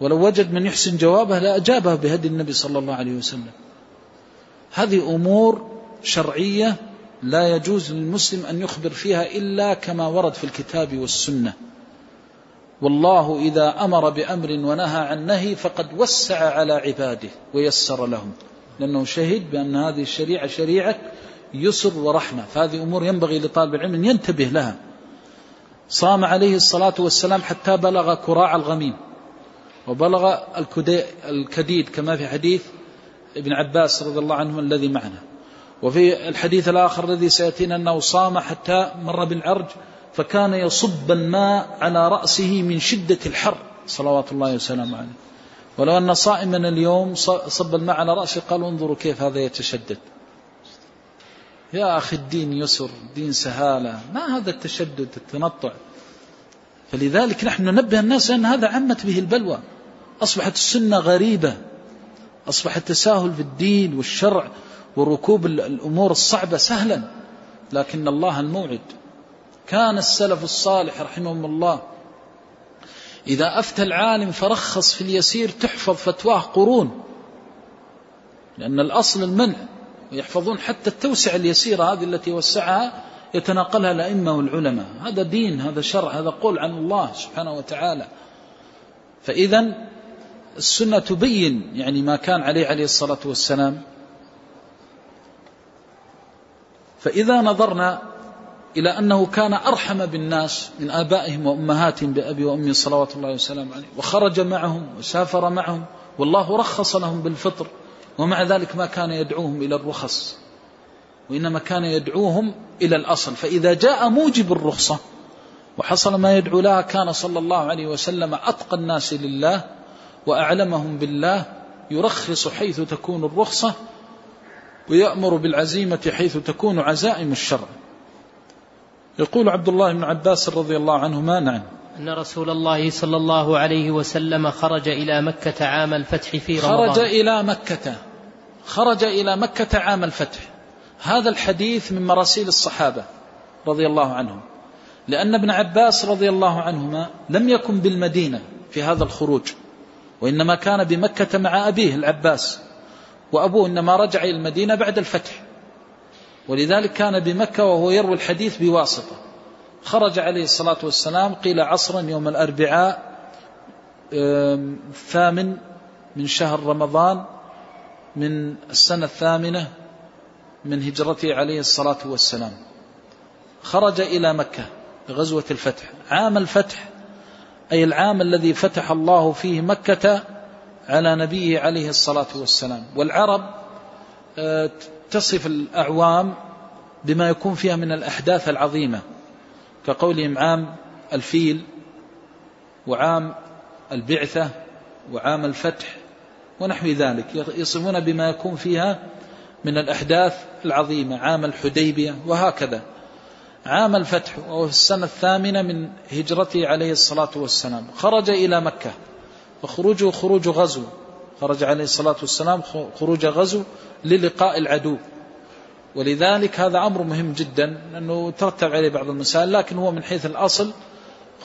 ولو وجد من يحسن جوابه لأجابه بهدي النبي صلى الله عليه وسلم. هذه أمور شرعية لا يجوز للمسلم أن يخبر فيها إلا كما ورد في الكتاب والسنة. والله إذا أمر بأمر ونهى عن نهي فقد وسع على عباده ويسر لهم، لأنه شهد بأن هذه الشريعة شريعة يسر ورحمة. فهذه أمور ينبغي لطالب العلم أن ينتبه لها. صام عليه الصلاة والسلام حتى بلغ كراع الغميم وبلغ الكديد كما في حديث ابن عباس رضي الله عنه الذي معنا. وفي الحديث الآخر الذي سيأتينا أنه صام حتى مر بالعرج فكان يصب الماء على رأسه من شدة الحر صلوات الله وسلامه عليه. ولو أن صائما اليوم صب الماء على رأسه قالوا انظروا كيف هذا يتشدد. يا أخي الدين يسر، دين سهالة، ما هذا التشدد التنطع. فلذلك نحن ننبه الناس أن هذا عمت به البلوى، أصبحت السنة غريبة، أصبح التساهل في الدين والشرع وركوب الأمور الصعبة سهلا. لكن الله الموعد. كان السلف الصالح رحمهم الله إذا أفتى العالم فرخص في اليسير تحفظ فتواه قرون، لأن الأصل المنع، ويحفظون حتى التوسع اليسيرة هذه التي وسعها يتناقلها الأئمة والعلماء. هذا دين، هذا شرع، هذا قول عن الله سبحانه وتعالى. فإذا السنة تبين يعني ما كان عليه عليه الصلاة والسلام. فإذا نظرنا إلى أنه كان أرحم بالناس من آبائهم وأمهاتهم بأبي وأمي صلوات الله وسلام عليه، وخرج معهم وسافر معهم، والله رخص لهم بالفطر، ومع ذلك ما كان يدعوهم إلى الرخص، وإنما كان يدعوهم إلى الأصل. فإذا جاء موجب الرخصة وحصل ما يدعو لها كان صلى الله عليه وسلم أتقى الناس لله وأعلمهم بالله، يرخص حيث تكون الرخصة ويأمر بالعزيمة حيث تكون عزائم الشرع. يقول عبد الله بن عباس رضي الله عنهما نعم أن رسول الله صلى الله عليه وسلم خرج إلى مكة عام الفتح في رمضان. خرج إلى مكة، خرج إلى مكة عام الفتح. هذا الحديث من مراسيل الصحابة رضي الله عنهم، لأن ابن عباس رضي الله عنهما لم يكن بالمدينة في هذا الخروج، وإنما كان بمكة مع أبيه العباس، وأبوه إنما رجع إلى المدينة بعد الفتح، ولذلك كان بمكة وهو يروي الحديث بواسطة. خرج عليه الصلاة والسلام قيل عصرا يوم الأربعاء الثامن من شهر رمضان من السنة الثامنة من هجرته عليه الصلاة والسلام. خرج إلى مكة لغزوة الفتح عام الفتح، أي العام الذي فتح الله فيه مكة على نبيه عليه الصلاة والسلام. والعرب تصف الأعوام بما يكون فيها من الأحداث العظيمة كقولهم عام الفيل وعام البعثة وعام الفتح ونحو ذلك، يصفون بما يكون فيها من الأحداث العظيمة، عام الحديبية وهكذا. عام الفتح وهو في السنة الثامنة من هجرته عليه الصلاة والسلام خرج إلى مكة، وخروجه خروج غزو، خرج عليه الصلاة والسلام خروج غزو للقاء العدو، ولذلك هذا أمر مهم جدا أنه ترتب عليه بعض المسائل، لكن هو من حيث الأصل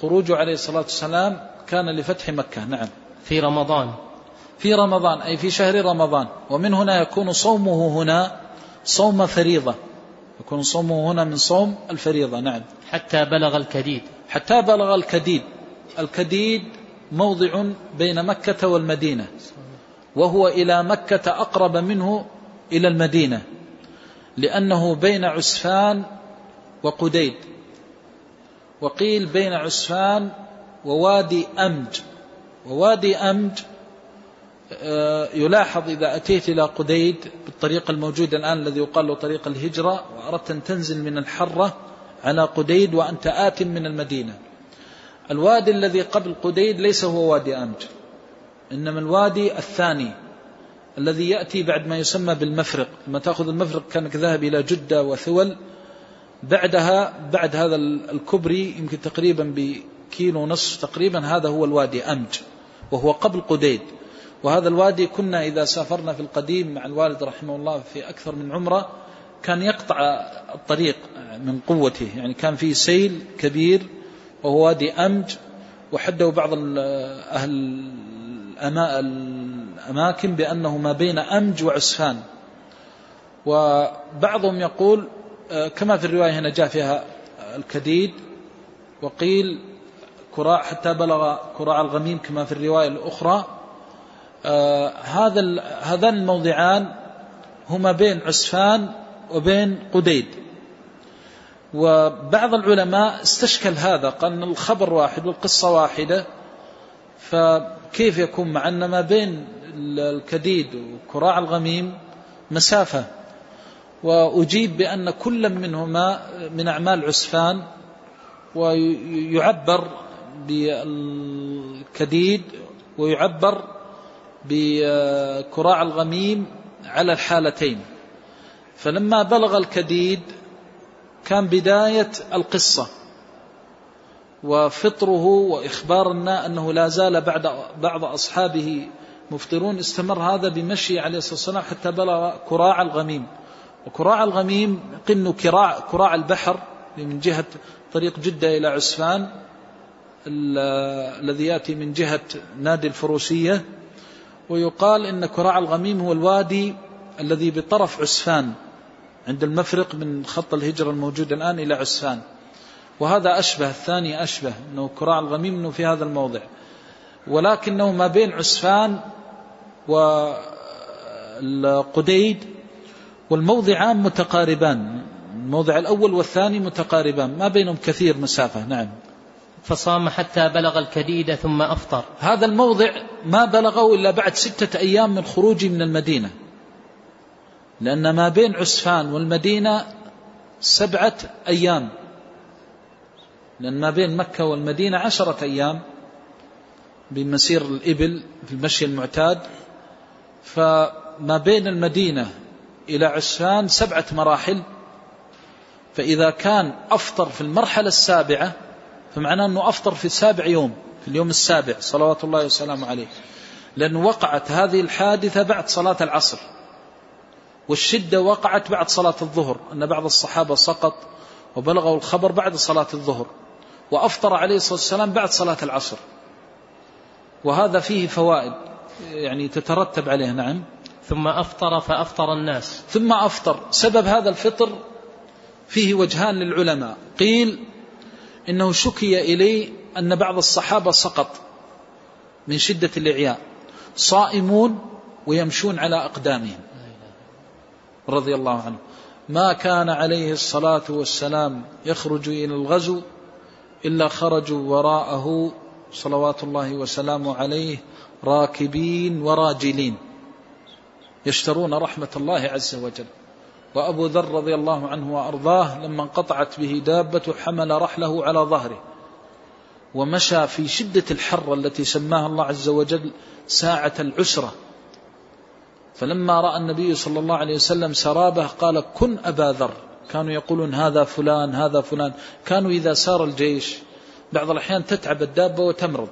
خروجه عليه الصلاة والسلام كان لفتح مكة. نعم. في رمضان، في رمضان أي في شهر رمضان. ومن هنا يكون صومه هنا صوم فريضة، يكون صومه هنا من صوم الفريضة. نعم. حتى بلغ الكديد، حتى بلغ الكديد. الكديد موضع بين مكة والمدينة، وهو إلى مكة أقرب منه إلى المدينة، لأنه بين عسفان وقديد، وقيل بين عسفان ووادي أمج. ووادي أمج يلاحظ إذا أتيت إلى قديد بالطريق الموجود الآن الذي يقال له طريق الهجرة، وأردت أن تنزل من الحرة على قديد وأنت آت من المدينة، الوادي الذي قبل قديد ليس هو وادي أمج، إنما الوادي الثاني الذي يأتي بعد ما يسمى بالمفرق. لما تأخذ المفرق كانك ذاهب إلى جدة وثول، بعدها بعد هذا الكبري يمكن تقريبا بكيلو ونصف تقريبا، هذا هو الوادي أمج وهو قبل قديد. وهذا الوادي كنا إذا سافرنا في القديم مع الوالد رحمه الله في أكثر من عمرة كان يقطع الطريق من قوته، يعني كان فيه سيل كبير، وهو وادي أمج. وحدوا بعض أهل الأماكن بأنه ما بين أمج وعسفان، وبعضهم يقول كما في الرواية هنا جاء فيها الكديد، وقيل كراع حتى بلغ كراع الغميم كما في الرواية الأخرى. آه هذا هذان الموضعان هما بين عسفان وبين قديد. وبعض العلماء استشكل هذا، قال أن الخبر واحد والقصة واحدة، فكيف يكون مع أن ما بين الكديد وكراع الغميم مسافة؟ وأجيب بأن كل منهما من أعمال عسفان، ويعبر بالكديد ويعبر بكراع الغميم على الحالتين. فلما بلغ الكديد كان بداية القصة وفطره وإخبارنا أنه لا زال بعد بعض أصحابه مفطرون، استمر هذا بمشي عليه الصلاة والسلام حتى بلغ كراع الغميم. وكراع الغميم قن كراع, كراع البحر من جهة طريق جدة إلى عسفان الذي يأتي من جهة نادي الفروسية، ويقال إن كراع الغميم هو الوادي الذي بطرف عسفان عند المفرق من خط الهجرة الموجود الآن إلى عسفان، وهذا أشبه الثاني أشبه، أنه كراع الغميم أنه في هذا الموضع، ولكنه ما بين عسفان والقديد. والموضعان متقاربان، الموضع الأول والثاني متقاربان، ما بينهم كثير مسافة. نعم. فصام حتى بلغ الكديد ثم أفطر. هذا الموضع ما بلغه إلا بعد ستة أيام من خروجه من المدينة، لأن ما بين عسفان والمدينة سبعة أيام، لأن ما بين مكة والمدينة عشرة أيام بمسير الإبل في المشي المعتاد، فما بين المدينة إلى عسفان سبعة مراحل، فإذا كان أفطر في المرحلة السابعة فمعناه أنه أفطر في سابع يوم، في اليوم السابع صلوات الله وسلامه عليه، لأن وقعت هذه الحادثة بعد صلاة العصر، والشدة وقعت بعد صلاة الظهر، أن بعض الصحابة سقط وبلغوا الخبر بعد صلاة الظهر، وأفطر عليه الصلاة والسلام بعد صلاة العصر، وهذا فيه فوائد يعني تترتب عليه. نعم. ثم أفطر فأفطر الناس. ثم أفطر. سبب هذا الفطر فيه وجهان للعلماء، قيل إنه شكي إليه أن بعض الصحابة سقط من شدة الإعياء، صائمون ويمشون على أقدامهم رضي الله عنه، ما كان عليه الصلاة والسلام يخرج إلى الغزو إلا خرجوا وراءه صلوات الله وسلامه عليه راكبين وراجلين يشترون رحمة الله عز وجل. وأبو ذر رضي الله عنه وأرضاه لما انقطعت به دابة حمل رحله على ظهره ومشى في شدة الحر التي سماها الله عز وجل ساعة العسرة، فلما رأى النبي صلى الله عليه وسلم سرابه قال كن أبا ذر. كانوا يقولون هذا فلان هذا فلان، كانوا إذا سار الجيش بعض الأحيان تتعب الدابة وتمرض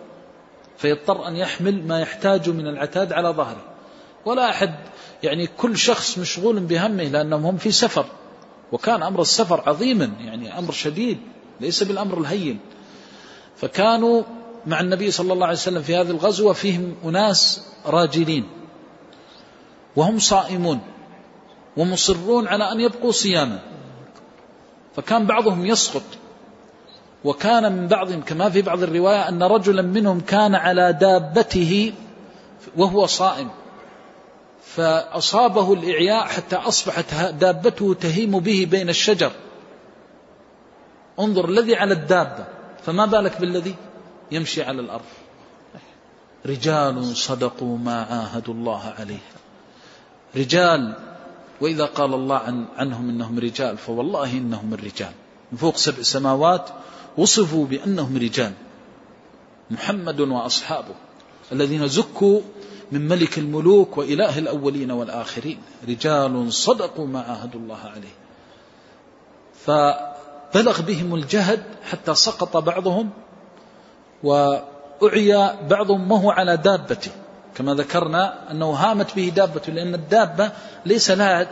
فيضطر أن يحمل ما يحتاج من العتاد على ظهره، ولا أحد يعني كل شخص مشغول بهمه لأنهم هم في سفر، وكان أمر السفر عظيما يعني أمر شديد ليس بالأمر الهين. فكانوا مع النبي صلى الله عليه وسلم في هذه الغزوة فيهم أناس راجلين وهم صائمون ومصرون على أن يبقوا صياما، فكان بعضهم يسقط، وكان من بعضهم كما في بعض الرواية أن رجلا منهم كان على دابته وهو صائم فأصابه الإعياء حتى أصبحت دابته تهيم به بين الشجر. انظر الذي على الدابة فما بالك بالذي يمشي على الأرض. رجال صدقوا ما عاهدوا الله عليه، رجال، وإذا قال الله عن عنهم إنهم رجال فوالله إنهم الرجال، من فوق سبع سماوات وصفوا بأنهم رجال. محمد وأصحابه الذين زكوا من ملك الملوك وإله الأولين والآخرين، رجال صدقوا ما عاهدوا الله عليه. فبلغ بهم الجهد حتى سقط بعضهم وأعيا بعضهم وهو على دابته، كما ذكرنا أنه هامت به دابته لأن الدابة ليس لها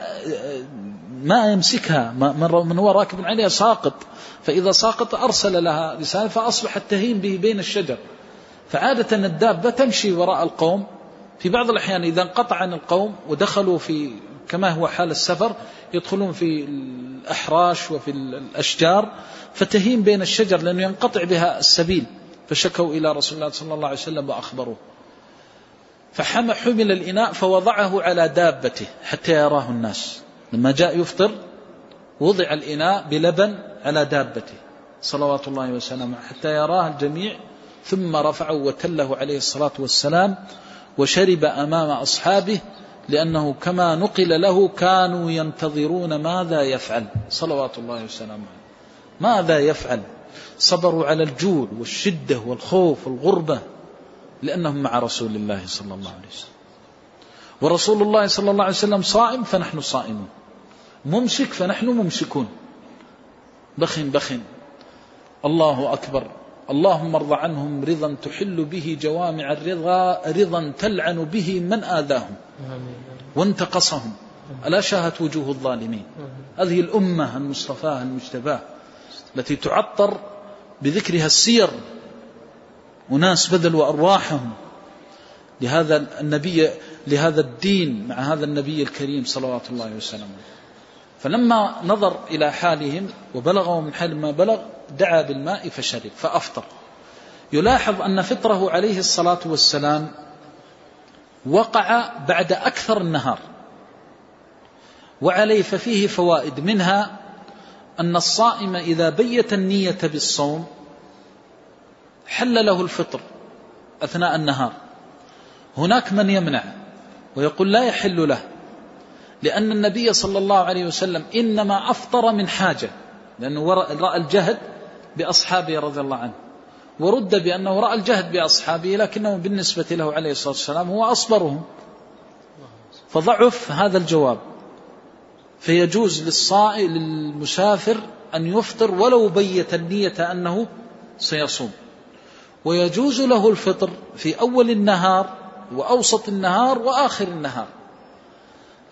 ما يمسكها، من هو راكب عليها ساقط، فإذا ساقط أرسل لها رسالة فأصبحت تهين به بين الشجر. فعادة الدابة تمشي وراء القوم، في بعض الأحيان إذا انقطع عن القوم ودخلوا في كما هو حال السفر يدخلون في الأحراش وفي الأشجار فتهين بين الشجر لأنه ينقطع بها السبيل، فشكوا إلى رسول الله صلى الله عليه وسلم وأخبروه، فحمل الإناء فوضعه على دابته حتى يراه الناس. لما جاء يفطر وضع الإناء بلبن على دابته صلوات الله وسلامه حتى يراه الجميع، ثم رفعه وتله عليه الصلاة والسلام وشرب أمام أصحابه، لأنه كما نقل له كانوا ينتظرون ماذا يفعل صلوات الله وسلامه، ماذا يفعل. صبروا على الجوع والشدة والخوف والغربة لأنهم مع رسول الله صلى الله عليه وسلم، ورسول الله صلى الله عليه وسلم صائم فنحن صائمون، ممسك فنحن ممسكون، بخن بخن. الله أكبر. اللهم ارض عنهم رضا تحل به جوامع الرضا، رضا تلعن به من آذاهم وانتقصهم، ألا شاهت وجوه الظالمين. هذه الأمة المصطفاة المجتباة التي تعطر بذكرها السير، وناس بذلوا أرواحهم لهذا النبي لهذا الدين مع هذا النبي الكريم صلوات الله وسلامه. فلما نظر إلى حالهم وبلغوا من حال ما بلغ دعا بالماء فشرب فأفطر. يلاحظ أن فطره عليه الصلاة والسلام وقع بعد أكثر النهار، وعليه ففيه فوائد، منها أن الصائم إذا بيت النية بالصوم حل له الفطر أثناء النهار. هناك من يمنع ويقول لا يحل له، لأن النبي صلى الله عليه وسلم إنما أفطر من حاجة، لأنه رأى الجهد بأصحابه رضي الله عنه، ورد بأنه رأى الجهد بأصحابه، لكنه بالنسبة له عليه الصلاة والسلام هو أصبرهم، فضعف هذا الجواب. فيجوز للصائم للمسافر أن يفطر ولو بيت النية أنه سيصوم، ويجوز له الفطر في أول النهار وأوسط النهار وآخر النهار،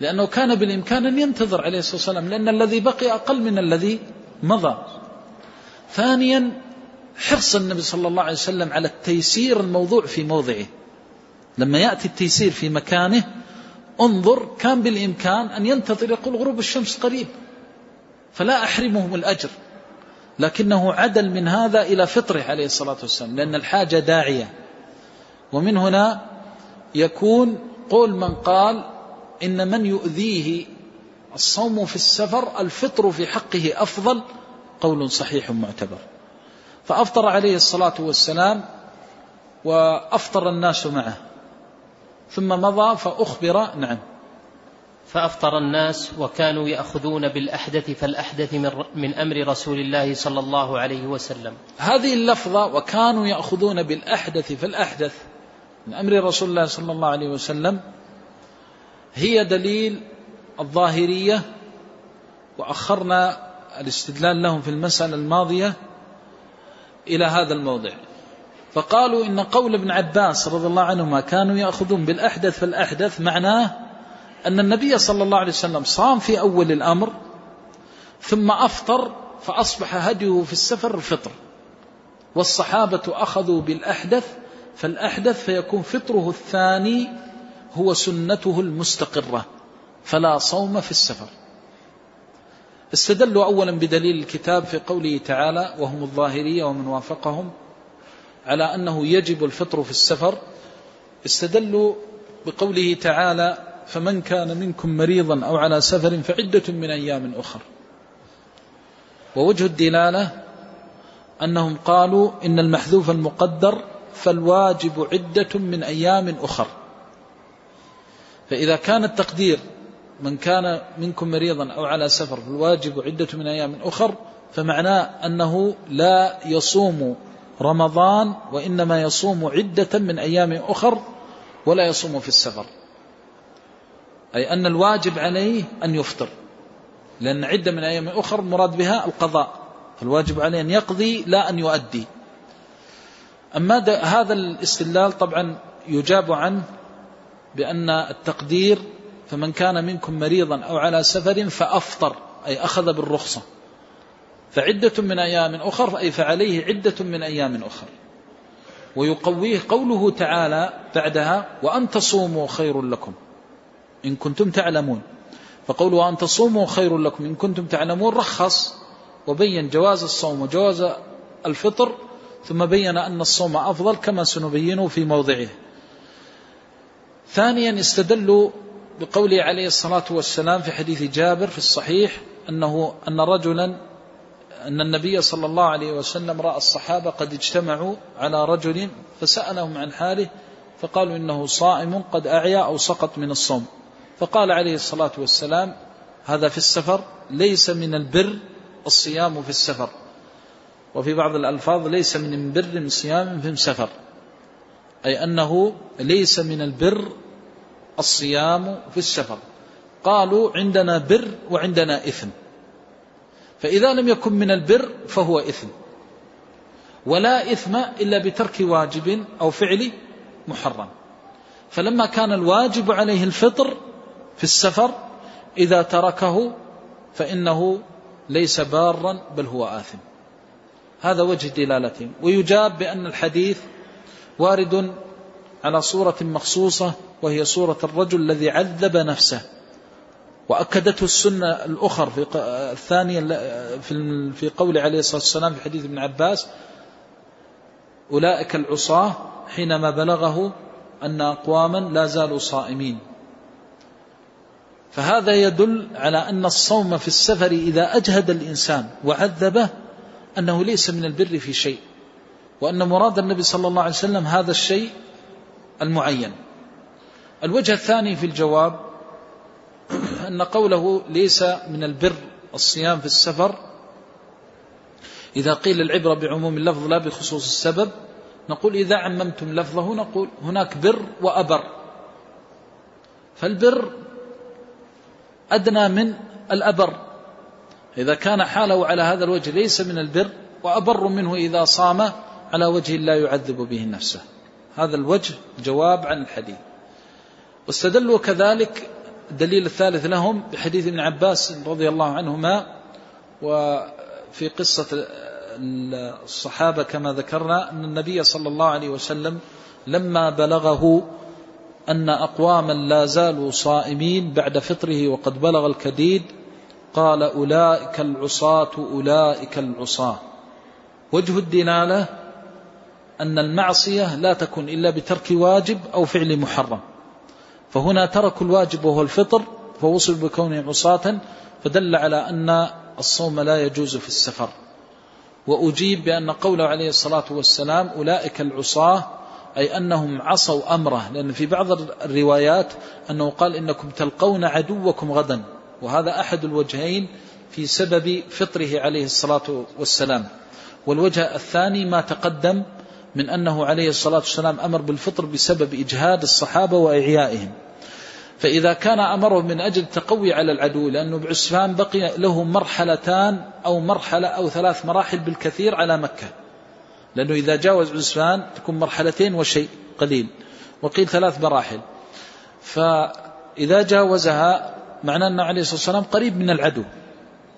لأنه كان بالإمكان أن ينتظر عليه الصلاة والسلام لأن الذي بقي أقل من الذي مضى. ثانيا، حرص النبي صلى الله عليه وسلم على التيسير الموضوع في موضعه، لما يأتي التيسير في مكانه انظر، كان بالإمكان أن ينتظر، يقول غروب الشمس قريب فلا أحرمهم الأجر، لكنه عدل من هذا إلى فطره عليه الصلاة والسلام لأن الحاجة داعية. ومن هنا يكون قول من قال إن من يؤذيه الصوم في السفر الفطر في حقه أفضل قول صحيح معتبر. فأفطر عليه الصلاة والسلام وأفطر الناس معه، ثم مضى فأخبر. نعم. فأفطر الناس وكانوا يأخذون بالأحدث فالأحدث من أمر رسول الله صلى الله عليه وسلم. هذه اللفظة وكانوا يأخذون بالأحدث فالأحدث من أمر رسول الله صلى الله عليه وسلم هي دليل الظاهرية، وأخرنا الاستدلال لهم في المسألة الماضية إلى هذا الموضع، فقالوا إن قول ابن عباس رضي الله عنهما كانوا يأخذون بالأحدث فالأحدث معناه أن النبي صلى الله عليه وسلم صام في أول الأمر ثم أفطر فأصبح هديه في السفر فطر، والصحابة أخذوا بالأحدث فالأحدث فيكون فطره الثاني هو سنته المستقرة فلا صوم في السفر. استدلوا أولا بدليل الكتاب في قوله تعالى وهم الظاهرية ومن وافقهم على أنه يجب الفطر في السفر، استدلوا بقوله تعالى فمن كان منكم مريضا أو على سفر فعدة من أيام أخر، ووجه الدلالة أنهم قالوا إن المحذوف المقدر فالواجب عدة من أيام أخر، فإذا كان التقدير من كان منكم مريضا أو على سفر فالواجب عدة من أيام أخر، فمعناه أنه لا يصوم رمضان وإنما يصوم عدة من أيام أخر ولا يصوم في السفر، أي أن الواجب عليه أن يفطر، لأن عدة من أيام أخر مراد بها القضاء، فالواجب عليه أن يقضي لا أن يؤدي. أما هذا الاستدلال طبعا يجاب عنه بأن التقدير فمن كان منكم مريضا أو على سفر فأفطر أي أخذ بالرخصة، فعدة من أيام أخر أي فعليه عدة من أيام أخر، ويقويه قوله تعالى بعدها وأن تصوموا خير لكم إن كنتم تعلمون، فقوله وأن تصوموا خير لكم إن كنتم تعلمون رخص وبين جواز الصوم وجواز الفطر، ثم بين أن الصوم أفضل كما سنبينه في موضعه. ثانيا استدلوا بقوله عليه الصلاة والسلام في حديث جابر في الصحيح أنه أن رجلا أن النبي صلى الله عليه وسلم رأى الصحابة قد اجتمعوا على رجل فسألهم عن حاله فقالوا إنه صائم قد أعيا أو سقط من الصوم، فقال عليه الصلاة والسلام هذا في السفر، ليس من البر الصيام في السفر، وفي بعض الألفاظ ليس من بر صيام في سفر، أي أنه ليس من البر الصيام في السفر. قالوا عندنا بر وعندنا إثم، فإذا لم يكن من البر فهو إثم، ولا إثم إلا بترك واجب أو فعل محرم، فلما كان الواجب عليه الفطر في السفر إذا تركه فإنه ليس بارا بل هو آثم. هذا وجه دلالتهم. ويجاب بأن الحديث وارد على صورة مخصوصة وهي صورة الرجل الذي عذب نفسه، وأكدته السنة الأخر في الثانية في قول عليه الصلاة والسلام في حديث ابن عباس أولئك العصاة حينما بلغه أن أقواما لا زالوا صائمين، فهذا يدل على أن الصوم في السفر إذا أجهد الإنسان وعذبه أنه ليس من البر في شيء، وأن مراد النبي صلى الله عليه وسلم هذا الشيء المعين. الوجه الثاني في الجواب أن قوله ليس من البر الصيام في السفر إذا قيل العبرة بعموم اللفظ لا بخصوص السبب، نقول إذا عممتم لفظه نقول هناك بر وأبر، فالبر أدنى من الأبر، إذا كان حاله على هذا الوجه ليس من البر، وأبر منه إذا صام على وجه لا يعذب به نفسه. هذا الوجه جواب عن الحديث. واستدلوا كذلك الدليل الثالث لهم بحديث ابن عباس رضي الله عنهما وفي قصة الصحابة كما ذكرنا أن النبي صلى الله عليه وسلم لما بلغه أن أقواما لا زالوا صائمين بعد فطره وقد بلغ الكديد قال أولئك العصاة أولئك العصاة. وجه الدلالة أن المعصية لا تكون إلا بترك واجب أو فعل محرم، فهنا تركوا الواجب وهو الفطر فوصل بكونه عصاة، فدل على أن الصوم لا يجوز في السفر. وأجيب بأن قوله عليه الصلاة والسلام أولئك العصاة أي أنهم عصوا أمره، لأن في بعض الروايات أنه قال إنكم تلقون عدوكم غدا، وهذا أحد الوجهين في سبب فطره عليه الصلاة والسلام. والوجه الثاني ما تقدم من أنه عليه الصلاة والسلام أمر بالفطر بسبب إجهاد الصحابة وإعيائهم، فإذا كان أمره من أجل تقوي على العدو، لأنه بعسفان بقي له مرحلتان أو مرحلة أو ثلاث مراحل بالكثير على مكة، لأنه إذا جاوز عسفان تكون مرحلتين وشيء قليل، وقيل ثلاث مراحل، فإذا جاوزها معناه أن عليه الصلاة والسلام قريب من العدو.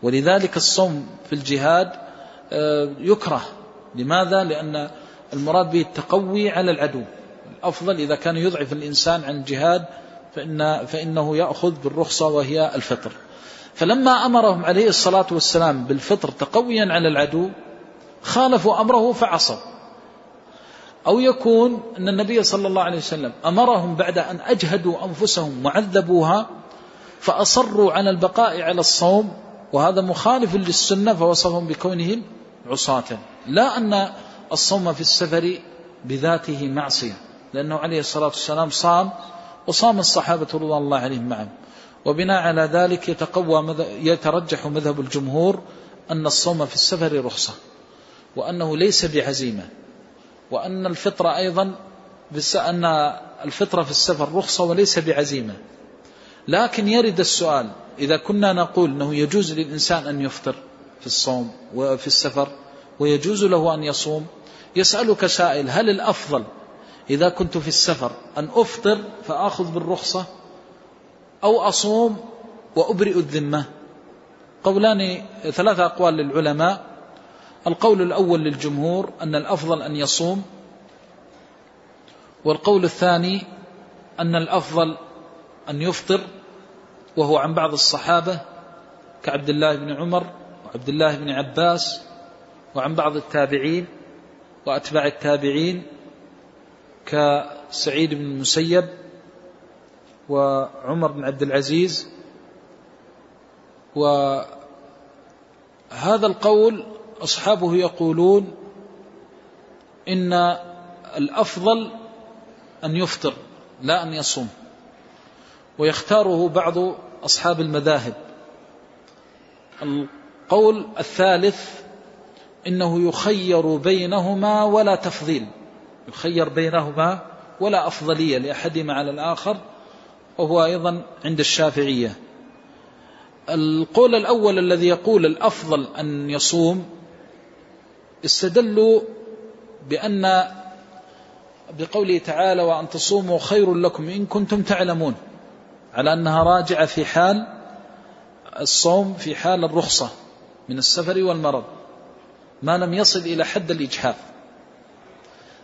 ولذلك الصوم في الجهاد يكره. لماذا؟ لأن المراد به التقوي على العدو. الأفضل إذا كان يضعف الإنسان عن الجهاد فإن فإنه يأخذ بالرخصة وهي الفطر. فلما أمرهم عليه الصلاة والسلام بالفطر تقويا على العدو خالفوا أمره فعصوا، أو يكون أن النبي صلى الله عليه وسلم أمرهم بعد أن أجهدوا أنفسهم وعذبوها فأصروا على البقاء على الصوم، وهذا مخالف للسنة، فوصفهم بكونهم عصاة. لا أن الصوم في السفر بذاته معصية، لأنه عليه الصلاة والسلام صام وصام الصحابة رضوان الله عليهم معهم، وبناء على ذلك يتقوى يترجح مذهب الجمهور أن الصوم في السفر رخصة، وأنه ليس بعزيمة، وأن الفطرة أيضا أن الفطرة في السفر رخصة وليس بعزيمة. لكن يرد السؤال، إذا كنا نقول أنه يجوز للإنسان أن يفطر في الصوم وفي السفر ويجوز له أن يصوم، يسألك سائل هل الأفضل إذا كنت في السفر أن أفطر فأخذ بالرخصة أو أصوم وأبرئ الذمة؟ قولان، ثلاثة أقوال للعلماء. القول الأول للجمهور أن الأفضل أن يصوم، والقول الثاني أن الأفضل أن يفطر، وهو عن بعض الصحابة كعبد الله بن عمر وعبد الله بن عباس، وعن بعض التابعين وأتباع التابعين كسعيد بن المسيب وعمر بن عبد العزيز. وهذا القول أصحابه يقولون إن الأفضل أن يفطر لا أن يصوم، ويختاره بعض أصحاب المذاهب. القول الثالث إنه يخير بينهما ولا تفضيل، يخير بينهما ولا أفضلية لأحدهما على الآخر، وهو أيضا عند الشافعية. القول الأول الذي يقول الأفضل أن يصوم استدلوا بأن بقوله تعالى وأن تصوموا خير لكم إن كنتم تعلمون، على أنها راجعة في حال الصوم في حال الرخصة من السفر والمرض ما لم يصل إلى حد الإجحاف.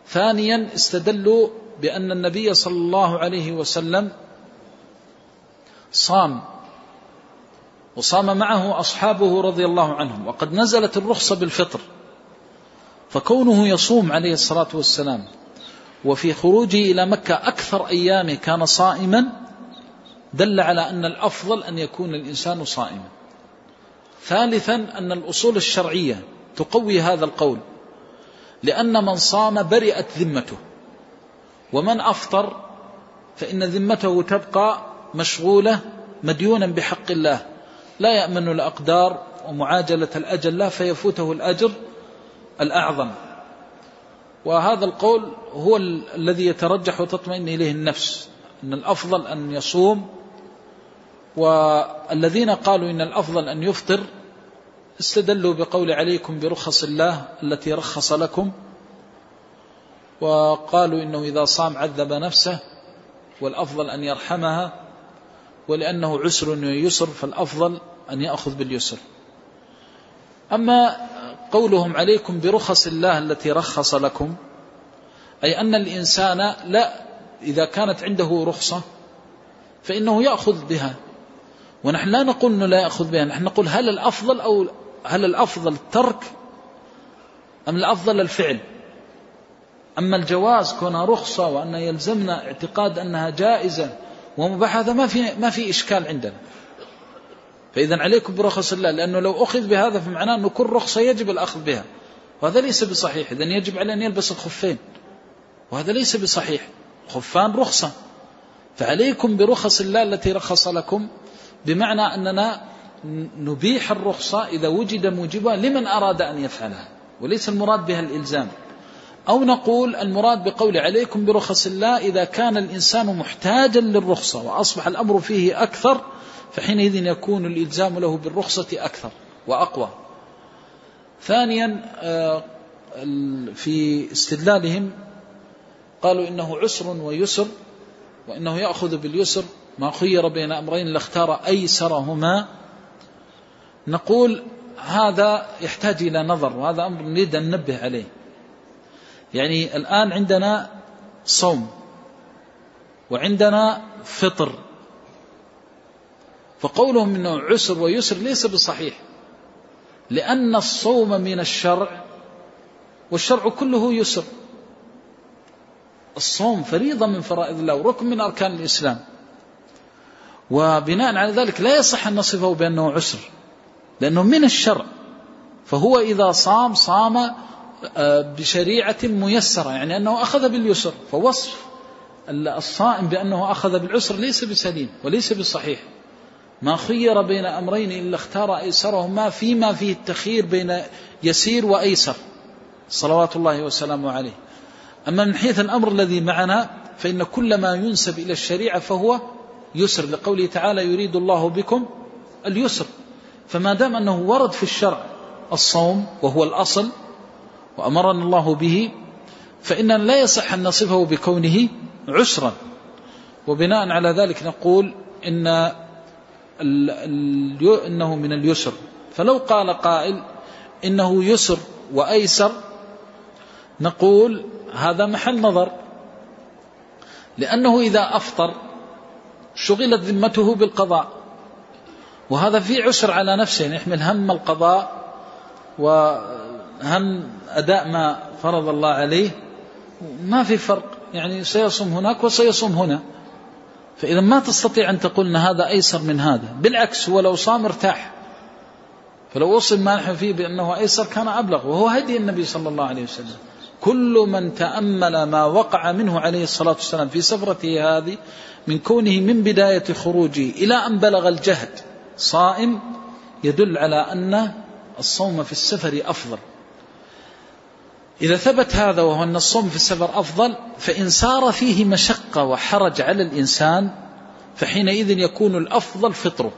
ثانيا استدلوا بأن النبي صلى الله عليه وسلم صام وصام معه أصحابه رضي الله عنهم، وقد نزلت الرخصة بالفطر، فكونه يصوم عليه الصلاة والسلام وفي خروجه إلى مكة أكثر أيامه كان صائما دل على أن الأفضل أن يكون الإنسان صائما. ثالثا أن الأصول الشرعية تقوي هذا القول، لأن من صام برئت ذمته، ومن أفطر فإن ذمته تبقى مشغولة مديونا بحق الله، لا يأمن الأقدار ومعاجلة الأجل لا فيفوته الأجر الأعظم. وهذا القول هو الذي يترجح وتطمئن إليه النفس، أن الأفضل أن يصوم. والذين قالوا إن الأفضل أن يفطر استدلوا بقول عليكم برخص الله التي رخص لكم، وقالوا إنه إذا صام عذب نفسه والأفضل أن يرحمها، ولأنه عسر ويسر فالأفضل أن يأخذ باليسر. أما قولهم عليكم برخص الله التي رخص لكم، أي أن الإنسان لا إذا كانت عنده رخصة فإنه يأخذ بها، ونحن لا نقول أنه لا يأخذ بها، نحن نقول هل الأفضل أو هل الأفضل الترك أم الأفضل الفعل؟ أما الجواز كونها رخصة وأن يلزمنا اعتقاد أنها جائزة ومباحة ما في ما في إشكال عندنا. فإذا عليكم برخص الله، لأنه لو أخذ بهذا فمعناه أنه كل رخصة يجب الأخذ بها، وهذا ليس بصحيح. إذن يجب عليه أن يلبس الخفين وهذا ليس بصحيح. خفان رخصة، فعليكم برخص الله التي رخص لكم، بمعنى أننا نبيح الرخصة إذا وجد موجبها لمن أراد أن يفعلها، وليس المراد بها الإلزام. أو نقول المراد بقول عليكم برخص الله إذا كان الإنسان محتاجا للرخصة وأصبح الأمر فيه أكثر، فحينئذ يكون الإلزام له بالرخصة أكثر وأقوى. ثانيا في استدلالهم قالوا إنه عسر ويسر، وإنه يأخذ باليسر، ما خير بين أمرين لاختار أيسرهما. نقول هذا يحتاج إلى نظر، وهذا أمر نريد أن ننبه عليه. يعني الآن عندنا صوم وعندنا فطر، فقولهم إنه عسر ويسر ليس بصحيح، لأن الصوم من الشرع والشرع كله يسر. الصوم فريضة من فرائض الله وركن من أركان الإسلام، وبناء على ذلك لا يصح أن نصفه بأنه عسر، لأنه من الشرع، فهو إذا صام صام بشريعة ميسرة، يعني أنه أخذ باليسر، فوصف الصائم بأنه أخذ بالعسر ليس بسليم وليس بصحيح. ما خير بين أمرين إلا اختار أيسرهما، فيما فيه التخيير بين يسير وأيسر صلوات الله وسلامه عليه. أما من حيث الأمر الذي معنا فإن كل ما ينسب إلى الشريعة فهو يسر، لقوله تعالى يريد الله بكم اليسر. فما دام أنه ورد في الشرع الصوم وهو الأصل وأمرنا الله به، فإننا لا يصح أن نصفه بكونه عسرا. وبناء على ذلك نقول إن إنه من اليسر. فلو قال قائل إنه يسر وأيسر، نقول هذا محل نظر، لأنه إذا أفطر شغلت ذمته بالقضاء، وهذا فيه عسر على نفسه، يحمل هم القضاء وهم أداء ما فرض الله عليه، ما في فرق، يعني سيصوم هناك وسيصوم هنا. فإذا ما تستطيع أن تقول أن هذا أيسر من هذا، بالعكس هو لو صام ارتاح، فلو وصل ما نحن فيه بأنه أيسر كان أبلغ، وهو هدي النبي صلى الله عليه وسلم. كل من تأمل ما وقع منه عليه الصلاة والسلام في سفرته هذه، من كونه من بداية خروجه إلى أن بلغ الجهد صائم، يدل على أن الصوم في السفر أفضل. إذا ثبت هذا وهو أن الصوم في السفر أفضل، فإن صار فيه مشقة وحرج على الإنسان فحينئذ يكون الأفضل فطره،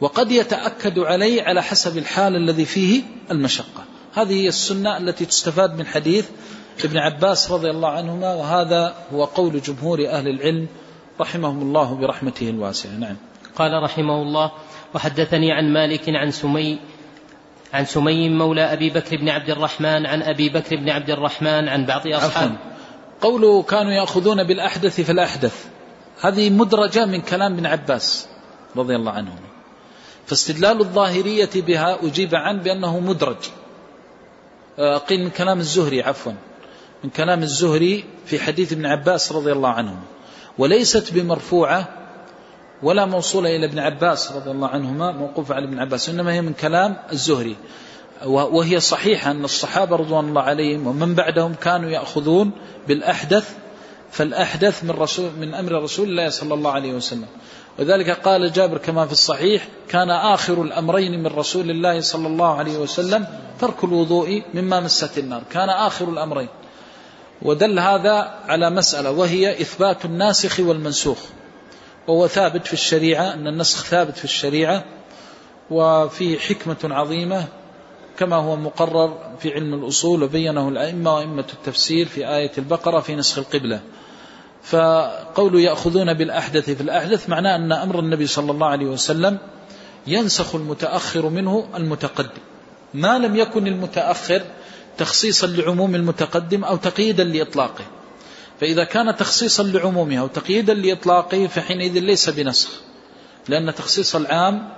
وقد يتأكد عليه على حسب الحال الذي فيه المشقة. هذه هي السنة التي تستفاد من حديث ابن عباس رضي الله عنهما، وهذا هو قول جمهور أهل العلم رحمهم الله برحمته الواسعة. نعم. قال رحمه الله: وحدثني عن مالك عن سمي عن سمي مولى أبي بكر بن عبد الرحمن عن أبي بكر بن عبد الرحمن عن بعض أصحابه. قوله كانوا يأخذون بالأحدث فالأحدث، هذه مدرجة من كلام ابن عباس رضي الله عنه، فاستدلال الظاهرية بها أجيب عن بأنه مدرج. قيل من كلام الزهري عفوا من كلام الزهري في حديث ابن عباس رضي الله عنه، وليست بمرفوعة ولا موصولة إلى ابن عباس رضي الله عنهما، موقوفة على ابن عباس، إنما هي من كلام الزهري، وهي صحيحة أن الصحابة رضوان الله عليهم ومن بعدهم كانوا يأخذون بالأحدث فالأحدث من, رسول من أمر رسول الله صلى الله عليه وسلم. وذلك قال جابر كما في الصحيح: كان آخر الأمرين من رسول الله صلى الله عليه وسلم ترك الوضوء مما مست النار، كان آخر الأمرين. ودل هذا على مسألة، وهي إثبات الناسخ والمنسوخ، وهو ثابت في الشريعة، أن النسخ ثابت في الشريعة، وفيه حكمة عظيمة كما هو مقرر في علم الأصول، وبينه الأئمة وأئمة التفسير في آية البقرة في نسخ القبلة. فقول يأخذون بالأحدث في الأحدث معناه أن أمر النبي صلى الله عليه وسلم ينسخ المتأخر منه المتقدم، ما لم يكن المتأخر تخصيصا لعموم المتقدم أو تقييدا لإطلاقه. فإذا كان تخصيصا لعمومه أو تقييدا لإطلاقه فحينئذ ليس بنسخ، لأن تخصيص العام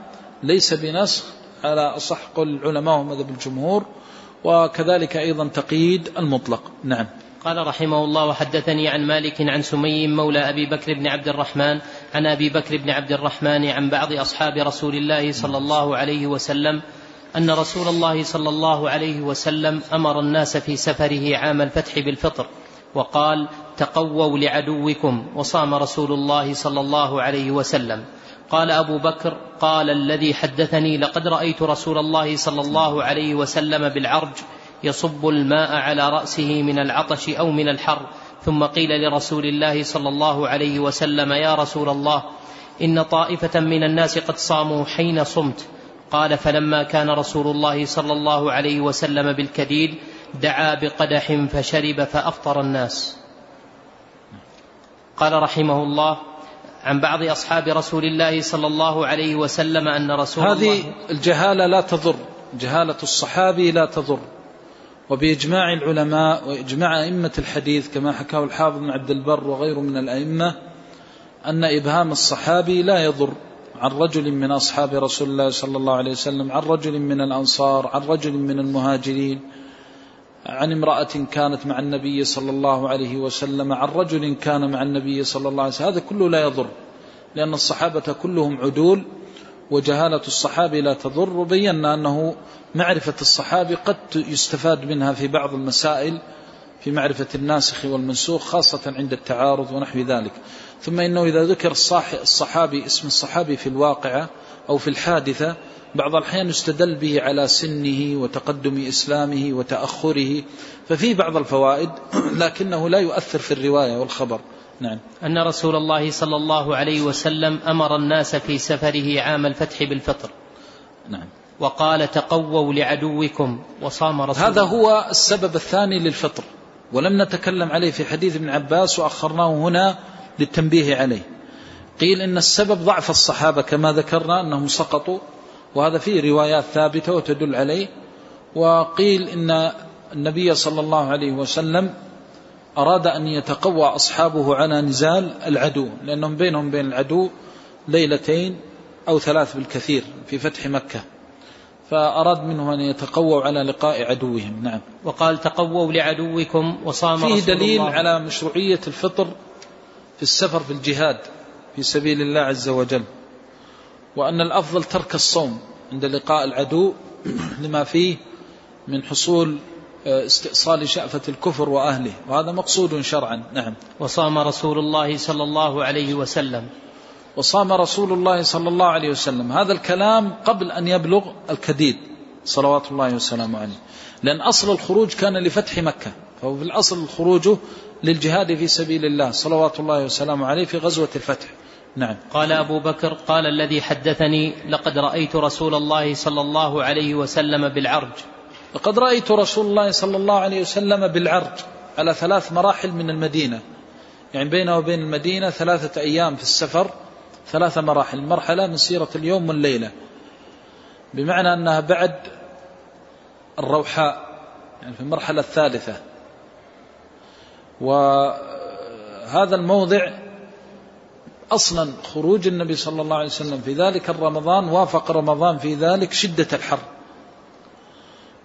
ليس بنسخ على أصح قول العلماء ومذهب الجمهور، وكذلك أيضا تقييد المطلق. نعم. قال رحمه الله: وحدثني عن مالك عن سمي مولى أبي بكر بن عبد الرحمن عن أبي بكر بن عبد الرحمن عن بعض أصحاب رسول الله صلى الله عليه وسلم أن رسول الله صلى الله عليه وسلم أمر الناس في سفره عام الفتح بالفطر، وقال: تقووا لعدوكم. وصام رسول الله صلى الله عليه وسلم. قال أبو بكر: قال الذي حدثني: لقد رأيت رسول الله صلى الله عليه وسلم بالعرج يصب الماء على رأسه من العطش أو من الحر. ثم قيل لرسول الله صلى الله عليه وسلم: يا رسول الله، إن طائفة من الناس قد صاموا حين صمت. قال: فلما كان رسول الله صلى الله عليه وسلم بالكديد دعا بقدح فشرب فأفطر الناس. قال رحمه الله: عن بعض أصحاب رسول الله صلى الله عليه وسلم أن رسول هذه الله الجهالة لا تضر، جهالة الصحابي لا تضر، وبإجماع العلماء وإجماع أئمة الحديث كما حكاه الحافظ بن عبد البر وغيره من الأئمة أن إبهام الصحابي لا يضر، عن رجل من أصحاب رسول الله صلى الله عليه وسلم، عن رجل من الأنصار، عن رجل من المهاجرين، عن امرأة كانت مع النبي صلى الله عليه وسلم، عن رجل كان مع النبي صلى الله عليه وسلم، هذا كله لا يضر، لأن الصحابة كلهم عدول، وجهالة الصحابي لا تضر. وبينا أنه معرفة الصحابي قد يستفاد منها في بعض المسائل في معرفة الناسخ والمنسوخ، خاصة عند التعارض ونحو ذلك. ثم إنه إذا ذكر الصحابي اسم الصحابي في الواقعة أو في الحادثة بعض الأحيان يستدل به على سنه وتقدم إسلامه وتأخره، ففي بعض الفوائد، لكنه لا يؤثر في الرواية والخبر. نعم. أن رسول الله صلى الله عليه وسلم أمر الناس في سفره عام الفتح بالفطر. نعم. وقال: تقووا لعدوكم. وصام رسول هذا الله. هو السبب الثاني للفطر، ولم نتكلم عليه في حديث ابن عباس وأخرناه هنا للتنبيه عليه. قيل إن السبب ضعف الصحابة كما ذكرنا أنهم سقطوا، وهذا فيه روايات ثابتة وتدل عليه. وقيل إن النبي صلى الله عليه وسلم أراد أن يتقوى أصحابه على نزال العدو، لأنهم بينهم بين العدو ليلتين أو ثلاث بالكثير في فتح مكة، فأراد منهم أن يتقووا على لقاء عدوهم. نعم. وقال: تقووا لعدوكم. وصام فيه رسول دليل الله. على مشروعية الفطر في السفر في الجهاد في سبيل الله عز وجل، وأن الأفضل ترك الصوم عند لقاء العدو لما فيه من حصول استئصال شأفة الكفر وأهله، وهذا مقصود شرعا. نعم. وصام رسول الله صلى الله عليه وسلم. وصام رسول الله صلى الله عليه وسلم، هذا الكلام قبل أن يبلغ الكديد صلوات الله وسلامه عليه، لأن أصل الخروج كان لفتح مكة، فهو في الأصل الخروج للجهاد في سبيل الله صلوات الله وسلامه عليه في غزوة الفتح. نعم. قال أبو بكر: قال الذي حدثني: لقد رأيت رسول الله صلى الله عليه وسلم بالعرج. لقد رأيت رسول الله صلى الله عليه وسلم بالعرج على ثلاث مراحل من المدينة، يعني بينه وبين المدينة ثلاثة أيام في السفر، ثلاثة مراحل، مرحلة من سيرة اليوم والليلة، بمعنى أنها بعد الروحاء، يعني في المرحلة الثالثة. وهذا الموضع أصلا خروج النبي صلى الله عليه وسلم في ذلك الرمضان، وافق رمضان في ذلك شدة الحر،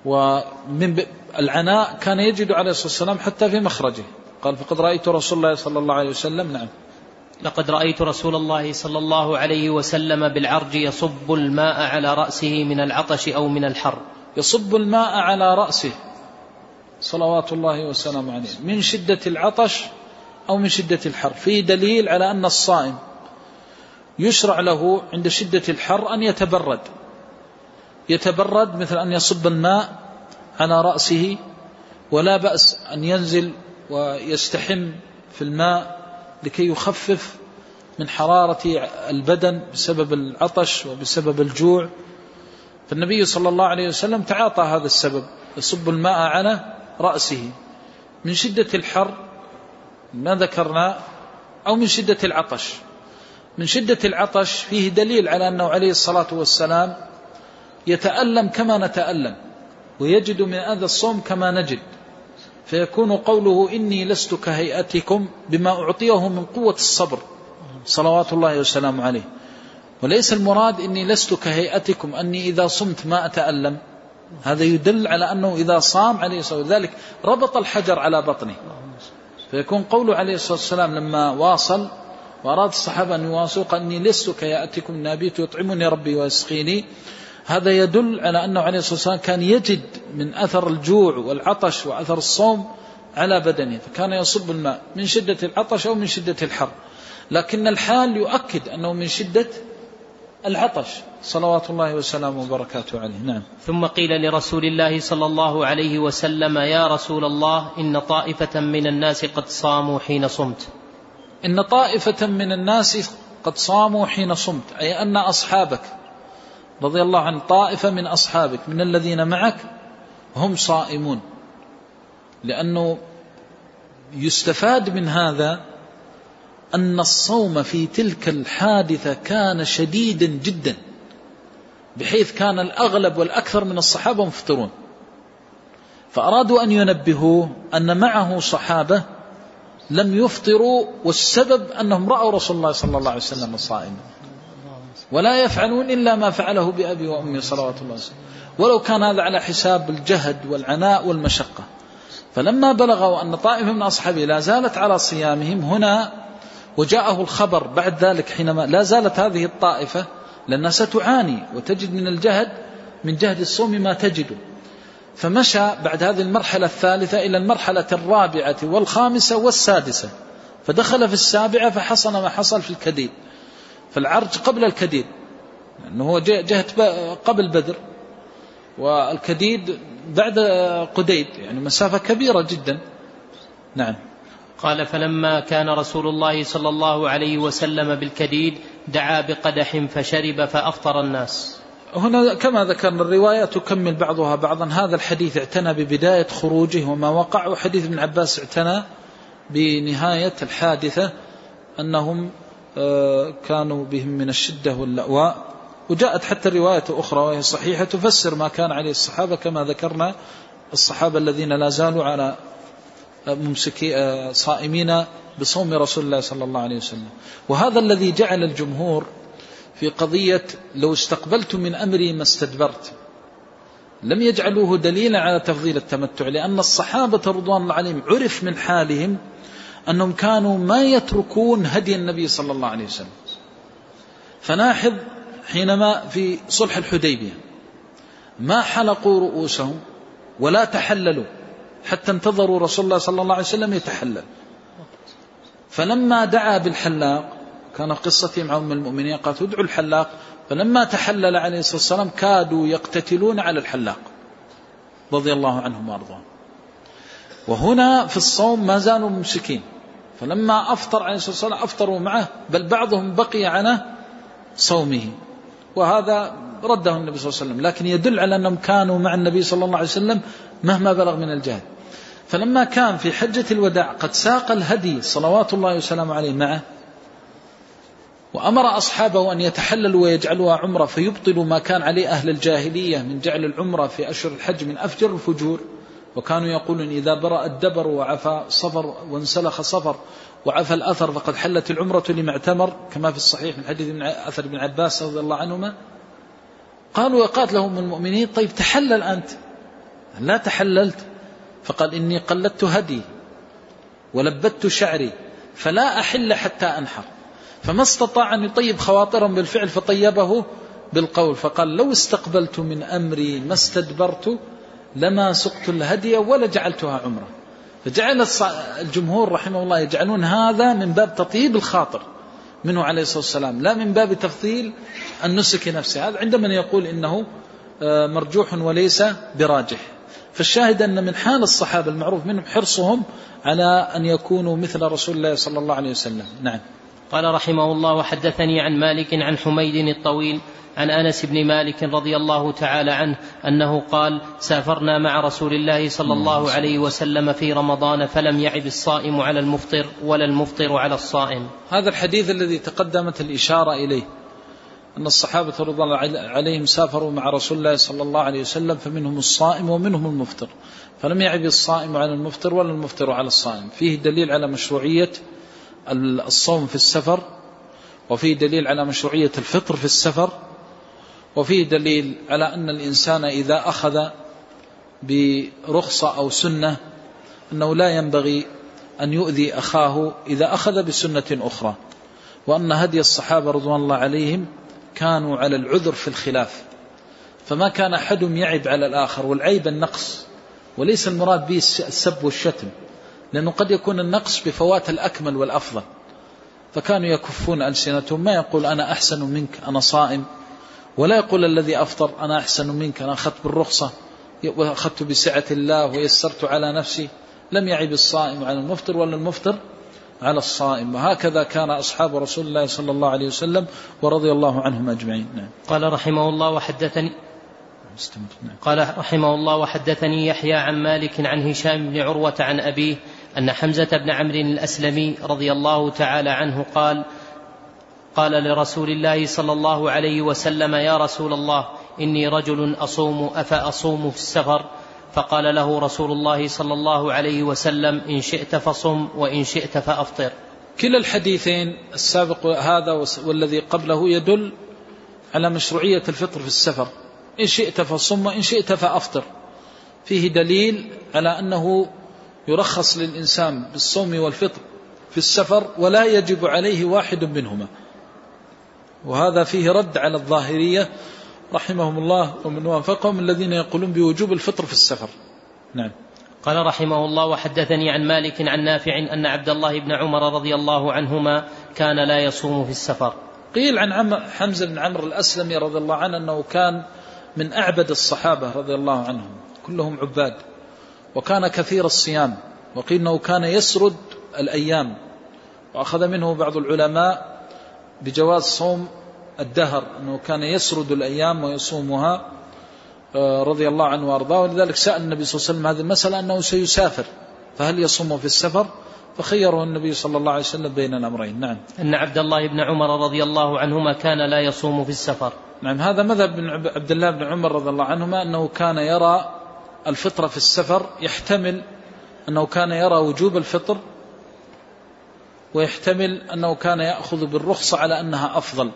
ومن العناء كان يجد عليه الصلاة والسلام حتى في مخرجه. قال: فقد رأيت رسول الله صلى الله عليه وسلم. نعم. لقد رأيت رسول الله صلى الله عليه وسلم بالعرج يصب الماء على رأسه من العطش أو من الحر. يصب الماء على رأسه صلوات الله وسلامه عليه من شدة العطش أو من شدة الحر. فيه دليل على أن الصائم يشرع له عند شدة الحر أن يتبرد، يتبرد مثل أن يصب الماء على رأسه، ولا بأس أن ينزل ويستحم في الماء لكي يخفف من حرارة البدن بسبب العطش وبسبب الجوع. فالنبي صلى الله عليه وسلم تعاطى هذا السبب، يصب الماء على رأسه من شدة الحر ما ذكرنا أو من شدة العطش. من شدة العطش فيه دليل على أنه عليه الصلاة والسلام يتألم كما نتألم، ويجد من أذى الصوم كما نجد، فيكون قوله إني لست كهيئتكم بما أعطيه من قوة الصبر صلوات الله وسلامه عليه. وليس المراد إني لست كهيئتكم أني إذا صمت ما أتألم، هذا يدل على أنه إذا صام عليه الصلاة والسلام ذلك ربط الحجر على بطنه، فيكون قوله عليه الصلاة والسلام لما واصل وأراد الصحابة أن يواصلوا قال إني لست كهيئتكم نابيت يطعمني ربي ويسقيني، هذا يدل على أنه عليه الصلاة والسلام كان يجد من أثر الجوع والعطش وأثر الصوم على بدنه، فكان يصب الماء من شدة العطش أو من شدة الحر، لكن الحال يؤكد أنه من شدة العطش صلوات الله وسلامه وبركاته عليه. نعم. ثم قيل لرسول الله صلى الله عليه وسلم: يا رسول الله، إن طائفة من الناس قد صاموا حين صمت. إن طائفة من الناس قد صاموا حين صمت، أي أن أصحابك رضي الله عن طائفة من أصحابك من الذين معك هم صائمون، لأنه يستفاد من هذا أن الصوم في تلك الحادثة كان شديدا جدا، بحيث كان الأغلب والأكثر من الصحابة مفطرون، فأرادوا أن ينبهوه أن معه صحابة لم يفطروا، والسبب أنهم رأوا رسول الله صلى الله عليه وسلم صائما ولا يفعلون إلا ما فعله بأبي وأمي صلوات الله عليه وسلم، ولو كان هذا على حساب الجهد والعناء والمشقة. فلما بلغوا أن طائفة من أصحابه لا زالت على صيامهم هنا، وجاءه الخبر بعد ذلك حينما لا زالت هذه الطائفة، لأنها ستعاني وتجد من الجهد من جهد الصوم ما تجده، فمشى بعد هذه المرحلة الثالثة إلى المرحلة الرابعة والخامسة والسادسة، فدخل في السابعة فحصل ما حصل في الكديد، فالعرج قبل الكديد، لأنه هو جهة قبل بدر، والكديد بعد قديد، يعني مسافة كبيرة جدا. نعم. قال: فلما كان رسول الله صلى الله عليه وسلم بالكديد دعا بقدح فشرب فأفطر الناس. هنا كما ذكرنا الرواية تكمل بعضها بعضا، هذا الحديث اعتنى ببداية خروجه وما وقع، وحديث ابن عباس اعتنى بنهاية الحادثة أنهم كانوا بهم من الشدة واللأواء. وجاءت حتى الرواية أخرى وهي صحيحة تفسر ما كان عليه الصحابة، كما ذكرنا الصحابة الذين لا زالوا على ممسكي صائمين بصوم رسول الله صلى الله عليه وسلم. وهذا الذي جعل الجمهور في قضية لو استقبلت من أمري ما استدبرت، لم يجعلوه دليلا على تفضيل التمتع، لأن الصحابة رضوان الله عليهم عرف من حالهم أنهم كانوا ما يتركون هدي النبي صلى الله عليه وسلم. فناحظ حينما في صلح الحديبية ما حلقوا رؤوسهم ولا تحللوا حتى انتظروا رسول الله صلى الله عليه وسلم يتحلل، فلما دعا بالحلاق كان قصتي مع أم المؤمنين قالت ادعوا الحلاق، فلما تحلل عليه الصلاة والسلام كادوا يقتتلون على الحلاق رضي الله عنهم وارضاهم. وهنا في الصوم ما زالوا ممسكين، فلما أفطر عليه الصلاة والسلام أفطروا معه، بل بعضهم بقي على صومه، وهذا رده النبي صلى الله عليه وسلم، لكن يدل على أنهم كانوا مع النبي صلى الله عليه وسلم مهما بلغ من الجهد. فلما كان في حجة الوداع قد ساق الهدي صلوات الله وسلامه عليه معه، وأمر أصحابه أن يتحللوا ويجعلوها عمرة فيبطلوا ما كان عليه أهل الجاهلية من جعل العمرة في أشهر الحج من أفجر الفجور، وكانوا يقولون إذا برأ الدبر وعفى صفر وانسلخ صفر وعفى الأثر فقد حلت العمرة لما اعتمر، كما في الصحيح من حديث من أثر بن عباس رضي الله عنهما. قالوا وقالت لهم المؤمنين: طيب تحلل أنت، لا تحللت. فقال: إني قلدت هدي ولبدت شعري فلا أحل حتى أنحر. فما استطاع أن يطيب خواطرهم بالفعل فطيبه بالقول، فقال: لو استقبلت من أمري ما استدبرت لما سقت الهدي ولا جعلتها عمرة. فجعل الجمهور رحمه الله يجعلون هذا من باب تطيب الخاطر منه عليه الصلاة والسلام، لا من باب تفضيل النسك نفسه. هذا عندما يقول إنه مرجوح وليس براجح. فالشاهد أن من حال الصحابة المعروف منهم حرصهم على أن يكونوا مثل رسول الله صلى الله عليه وسلم. نعم. قال رحمه الله: وحدثني عن مالك عن حميد الطويل عن أنس بن مالك رضي الله تعالى عنه أنه قال: سافرنا مع رسول الله صلى الله عليه وسلم في رمضان فلم يعب الصائم على المفطر ولا المفطر على الصائم. هذا الحديث الذي تقدمت الإشارة إليه، أن الصحابة رضي الله عليهم سافروا مع رسول الله صلى الله عليه وسلم، فمنهم الصائم ومنهم المفطر، فلم يعب الصائم على المفطر ولا المفطر على الصائم. فيه دليل على مشروعية الصوم في السفر، وفيه دليل على مشروعية الفطر في السفر، وفيه دليل على أن الإنسان إذا أخذ برخصة أو سنة أنه لا ينبغي أن يؤذي أخاه إذا أخذ بسنة أخرى، وأن هدي الصحابة رضوان الله عليهم كانوا على العذر في الخلاف، فما كان أحدهم يعب على الآخر، والعيب النقص، وليس المراد به السب والشتم، لأنه قد يكون النقص بفوات الأكمل والأفضل. فكانوا يكفون ألسنتهم، ما يقول أنا أحسن منك أنا صائم، ولا يقول الذي أفطر أنا أحسن منك أنا أخذت بالرخصة وأخذت بسعة الله ويسرت على نفسي. لم يعيب الصائم على المفطر ولا المفطر على الصائم. وهكذا كان أصحاب رسول الله صلى الله عليه وسلم ورضي الله عنهم أجمعين. قال رحمه الله وحدثني قال رحمه الله وحدثني يحيى عن مالك عن هشام بن عروة عن أبيه أن حمزة بن عمرو الأسلمي رضي الله تعالى عنه قال قال لرسول الله صلى الله عليه وسلم يا رسول الله إني رجل أصوم أفأصوم في السفر؟ فقال له رسول الله صلى الله عليه وسلم إن شئت فصم وإن شئت فأفطر. كلا الحديثين السابق هذا والذي قبله يدل على مشروعية الفطر في السفر، إن شئت فصم وإن شئت فأفطر. فيه دليل على أنه يرخص للإنسان بالصوم والفطر في السفر ولا يجب عليه واحد منهما، وهذا فيه رد على الظاهرية رحمهم الله ومن وافقهم الذين يقولون بوجوب الفطر في السفر. نعم. قال رحمه الله وحدثني عن مالك عن نافع أن عبد الله بن عمر رضي الله عنهما كان لا يصوم في السفر. قيل عن حمزة بن عمرو الأسلمي رضي الله عنه أنه كان من أعبد الصحابة رضي الله عنهم، كلهم عباد، وكان كثير الصيام، وقيل أنه كان يسرد الأيام. وأخذ منه بعض العلماء بجواز صوم الدهر، أنه كان يسرد الأيام ويصومها رضي الله عنه وأرضاه. ولذلك سأل النبي صلى الله عليه وسلم هذه المسألة أنه سيسافر فهل يصوم في السفر، فخيره النبي صلى الله عليه وسلم بين الأمرين. نعم. أن عبد الله بن عمر رضي الله عنهما كان لا يصوم في السفر. نعم. هذا مذهب عبد الله بن عمر رضي الله عنهما، أنه كان يرى الفطر في السفر، يحتمل أنه كان يرى وجوب الفطر، ويحتمل أنه كان يأخذ بالرخصة على أنها أفضل،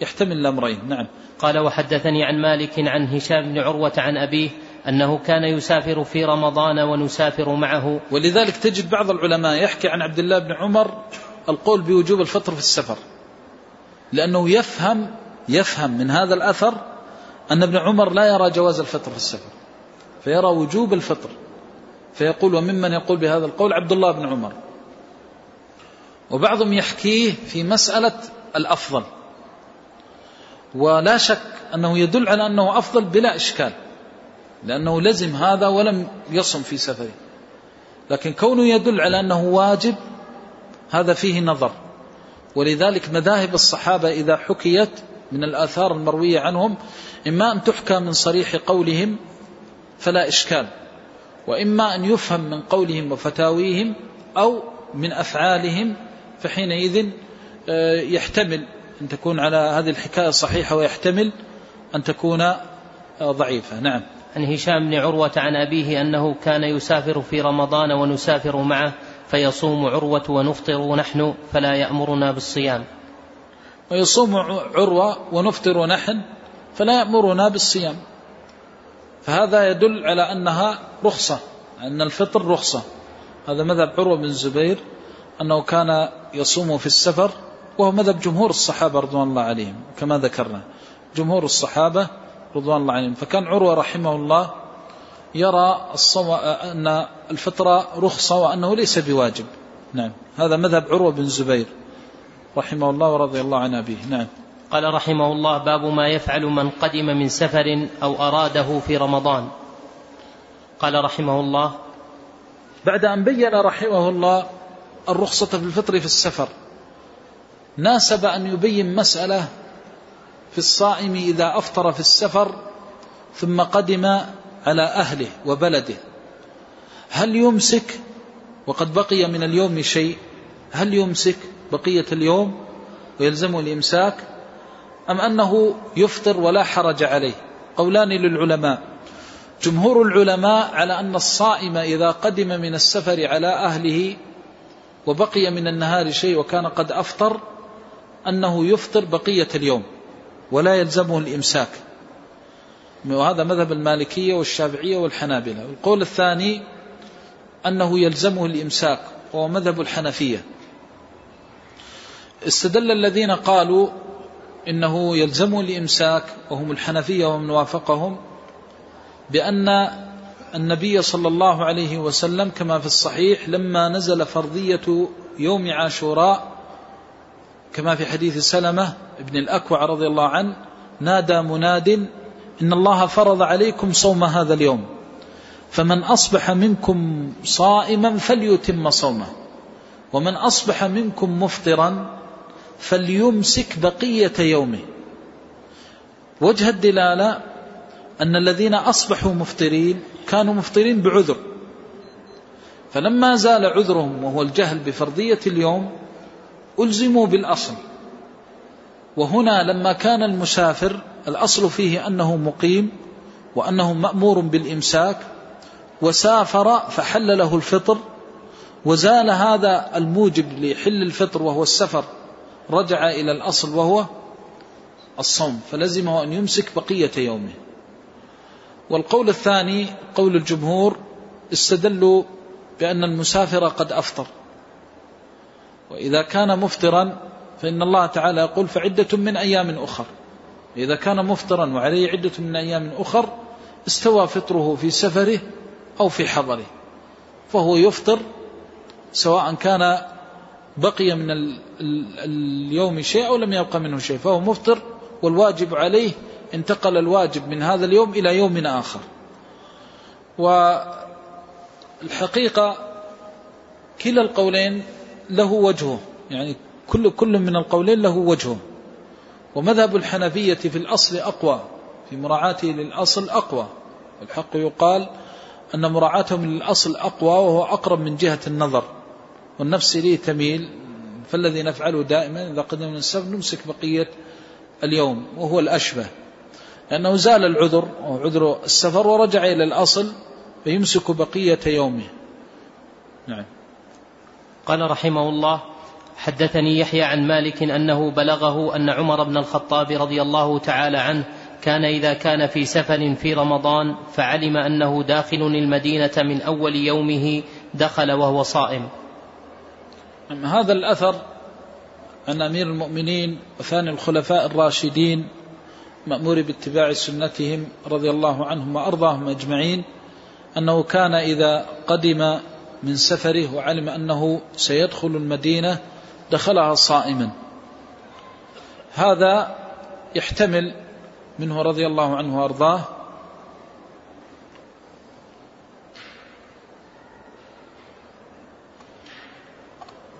يحتمل الأمرين. نعم. قال وحدثني عن مالك عن هشام بن عروة عن أبيه أنه كان يسافر في رمضان ونسافر معه. ولذلك تجد بعض العلماء يحكي عن عبد الله بن عمر القول بوجوب الفطر في السفر، لأنه يفهم يفهم من هذا الأثر أن ابن عمر لا يرى جواز الفطر في السفر، فيرى وجوب الفطر، فيقول وممن يقول بهذا القول عبد الله بن عمر. وبعضهم يحكيه في مسألة الأفضل، ولا شك أنه يدل على أنه أفضل بلا إشكال، لأنه لزم هذا ولم يصم في سفره. لكن كونه يدل على أنه واجب هذا فيه نظر. ولذلك مذاهب الصحابة إذا حكيت من الآثار المروية عنهم إما أن تحكى من صريح قولهم فلا إشكال، وإما أن يفهم من قولهم وفتاويهم أو من أفعالهم، فحينئذ يحتمل أن تكون على هذه الحكاية صحيحة ويحتمل أن تكون ضعيفة. نعم. عن هشام بن عروة عن أبيه أنه كان يسافر في رمضان ونسافر معه، فيصوم عروة ونفطر نحن فلا يأمرنا بالصيام. ويصوم عروة ونفطر نحن فلا يأمرنا بالصيام، فهذا يدل على أنها رخصة، أن الفطر رخصة. هذا مذهب عروة بن الزبير أنه كان يصوم في السفر، وهو مذهب جمهور الصحابة رضوان الله عليهم كما ذكرنا، جمهور الصحابة رضوان الله عليهم. فكان عروة رحمه الله يرى الصوم أن الفطرة رخصة وأنه ليس بواجب. نعم. هذا مذهب عروة بن الزبير رحمه الله ورضي الله عن أبيه. نعم. قال رحمه الله باب ما يفعل من قدم من سفر أو أراده في رمضان. قال رحمه الله بعد أن بين رحمه الله الرخصة في الفطر في السفر، ناسب أن يبين مسألة في الصائم إذا أفطر في السفر ثم قدم على أهله وبلده، هل يمسك وقد بقي من اليوم شيء؟ هل يمسك بقية اليوم ويلزمه الإمساك، أم أنه يفطر ولا حرج عليه؟ قولان للعلماء. جمهور العلماء على أن الصائم إذا قدم من السفر على أهله وبقي من النهار شيء وكان قد أفطر أنه يفطر بقية اليوم ولا يلزمه الإمساك، وهذا مذهب المالكية والشافعية والحنابلة. القول الثاني أنه يلزمه الإمساك، وهو مذهب الحنفية. استدل الذين قالوا إنه يلزمه الإمساك وهم الحنفية ومن وافقهم بأن النبي صلى الله عليه وسلم كما في الصحيح لما نزل فرضية يوم عاشوراء كما في حديث سلمة بن الأكوع رضي الله عنه نادى مناد إن الله فرض عليكم صوم هذا اليوم فمن أصبح منكم صائما فليتم صومه ومن أصبح منكم مفطرا فليمسك بقية يومه. وجه الدلالة أن الذين أصبحوا مفطرين كانوا مفطرين بعذر، فلما زال عذرهم وهو الجهل بفرضية اليوم ألزموا بالأصل. وهنا لما كان المسافر الأصل فيه أنه مقيم وأنه مأمور بالإمساك وسافر فحل له الفطر وزال هذا الموجب لحل الفطر وهو السفر، رجع إلى الأصل وهو الصوم، فلزمه أن يمسك بقية يومه. والقول الثاني قول الجمهور، استدلوا بأن المسافر قد أفطر، وإذا كان مفطرا فإن الله تعالى يقول فعدة من أيام أخر، إذا كان مفطرا وعليه عدة من أيام أخر استوى فطره في سفره أو في حضره، فهو يفطر سواء كان بقي من ال ال اليوم شيء أو لم يبقى منه شيء فهو مفطر، والواجب عليه انتقل الواجب من هذا اليوم إلى يوم آخر. والحقيقة كلا القولين له وجهه، يعني كل كل من القولين له وجهه، ومذهب الحنفية في الأصل أقوى في مراعاته للأصل أقوى، والحق يقال أن مراعاتهم للأصل أقوى وهو أقرب من جهة النظر، والنفس ليه تميل، فالذي نفعله دائما إذا قدمنا السفر نمسك بقية اليوم وهو الأشبه، لأنه زال العذر أو عذر السفر ورجع إلى الأصل فيمسك بقية يومه. نعم. قال رحمه الله: حدثني يحيى عن مالك أنه بلغه أن عمر بن الخطاب رضي الله تعالى عنه كان إذا كان في سفر في رمضان فعلم أنه داخل المدينة من أول يومه دخل وهو صائم. هذا الأثر عن أمير المؤمنين وثاني الخلفاء الراشدين مأمور باتباع سنتهم رضي الله عنهم وأرضاهم أجمعين، أنه كان إذا قدم من سفره وعلم أنه سيدخل المدينة دخلها صائما. هذا يحتمل منه رضي الله عنه وأرضاه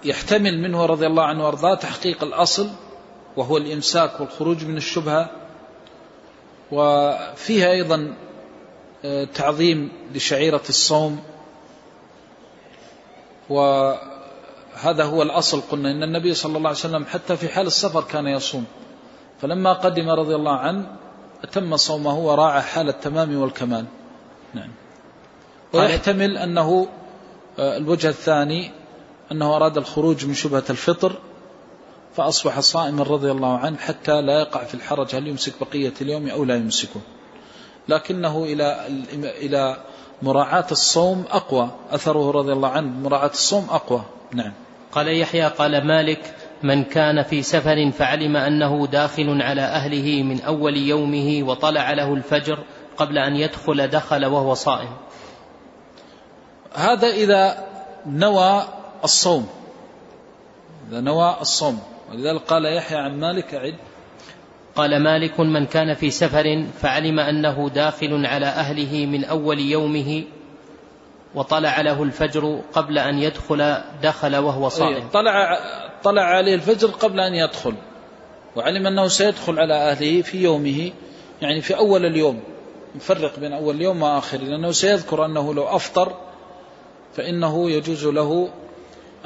يحتمل منه رضي الله عنه وأرضاه تحقيق الأصل وهو الإمساك والخروج من الشبهة، وفيها أيضا تعظيم لشعيرة الصوم، وهذا هو الأصل. قلنا إن النبي صلى الله عليه وسلم حتى في حال السفر كان يصوم، فلما قدم رضي الله عنه أتم صومه وراعى حال التمام والكمال. نعم. ويحتمل أنه الوجه الثاني أنه أراد الخروج من شبهة الفطر فأصبح صائما رضي الله عنه حتى لا يقع في الحرج هل يمسك بقية اليوم أو لا يمسكه، لكنه إلى إلى مراعاة الصوم أقوى، أثره رضي الله عنه مراعاة الصوم أقوى. نعم. قال يحيى: قال مالك: من كان في سفر فعلم أنه داخل على أهله من أول يومه وطلع له الفجر قبل أن يدخل دخل وهو صائم. هذا إذا نوى الصوم، إذا نوى الصوم، ولذلك قال يحيى عن مالك عد. قال مالك: من كان في سفر فعلم أنه داخل على أهله من أول يومه وطلع له الفجر قبل أن يدخل دخل وهو صائم. طلع, طلع عليه الفجر قبل أن يدخل، وعلم أنه سيدخل على أهله في يومه، يعني في أول اليوم، نفرق بين أول اليوم وآخر، لأنه سيذكر أنه لو أفطر فإنه يجوز له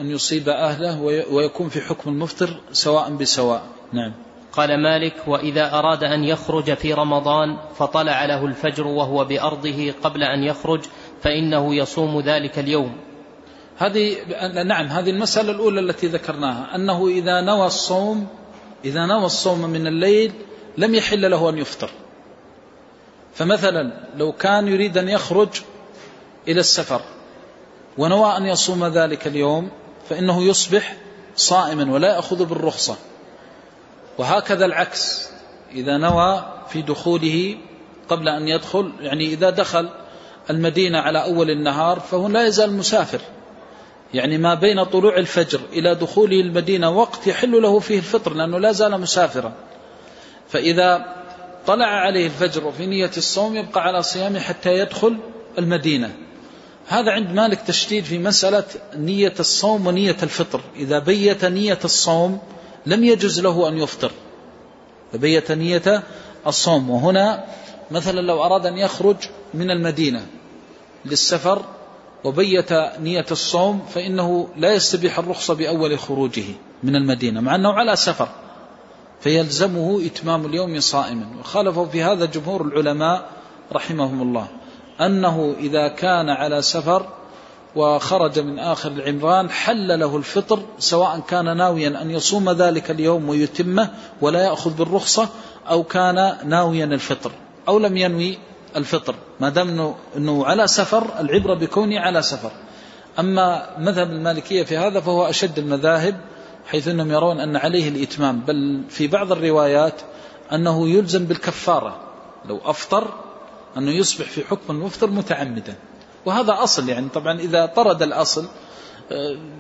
أن يصيب أهله ويكون في حكم المفطر سواء بسواء. نعم. قال مالك: وإذا أراد أن يخرج في رمضان فطلع له الفجر وهو بأرضه قبل أن يخرج فإنه يصوم ذلك اليوم. هذه نعم هذه المسألة الأولى التي ذكرناها، أنه إذا نوى الصوم إذا نوى الصوم من الليل لم يحل له أن يفطر. فمثلا لو كان يريد أن يخرج إلى السفر ونوى أن يصوم ذلك اليوم فإنه يصبح صائما ولا يأخذ بالرخصة، وهكذا العكس إذا نوى في دخوله قبل أن يدخل، يعني إذا دخل المدينة على أول النهار فهو لا يزال مسافر، يعني ما بين طلوع الفجر إلى دخوله المدينة وقت يحل له فيه الفطر لأنه لا زال مسافرا. فإذا طلع عليه الفجر في نية الصوم يبقى على صيامه حتى يدخل المدينة. هذا عند مالك تشديد في مسألة نية الصوم ونية الفطر. إذا بيت نية الصوم لم يجوز له أن يفطر، بيت نية الصوم. وهنا مثلا لو أراد أن يخرج من المدينة للسفر وبيت نية الصوم فإنه لا يستبيح الرخصة بأول خروجه من المدينة مع أنه على سفر، فيلزمه إتمام اليوم صائما. وخالفه في هذا جمهور العلماء رحمهم الله، أنه إذا كان على سفر وخرج من آخر العمران حل له الفطر، سواء كان ناويا أن يصوم ذلك اليوم ويتمه ولا يأخذ بالرخصة، أو كان ناويا الفطر أو لم ينوي الفطر، ما دام أنه على سفر العبرة بكونه على سفر. أما مذهب المالكية في هذا فهو أشد المذاهب، حيث أنهم يرون أن عليه الإتمام، بل في بعض الروايات أنه يلزم بالكفارة لو أفطر، أنه يصبح في حكم المفطر متعمدا. وهذا أصل، يعني طبعا إذا طرد الأصل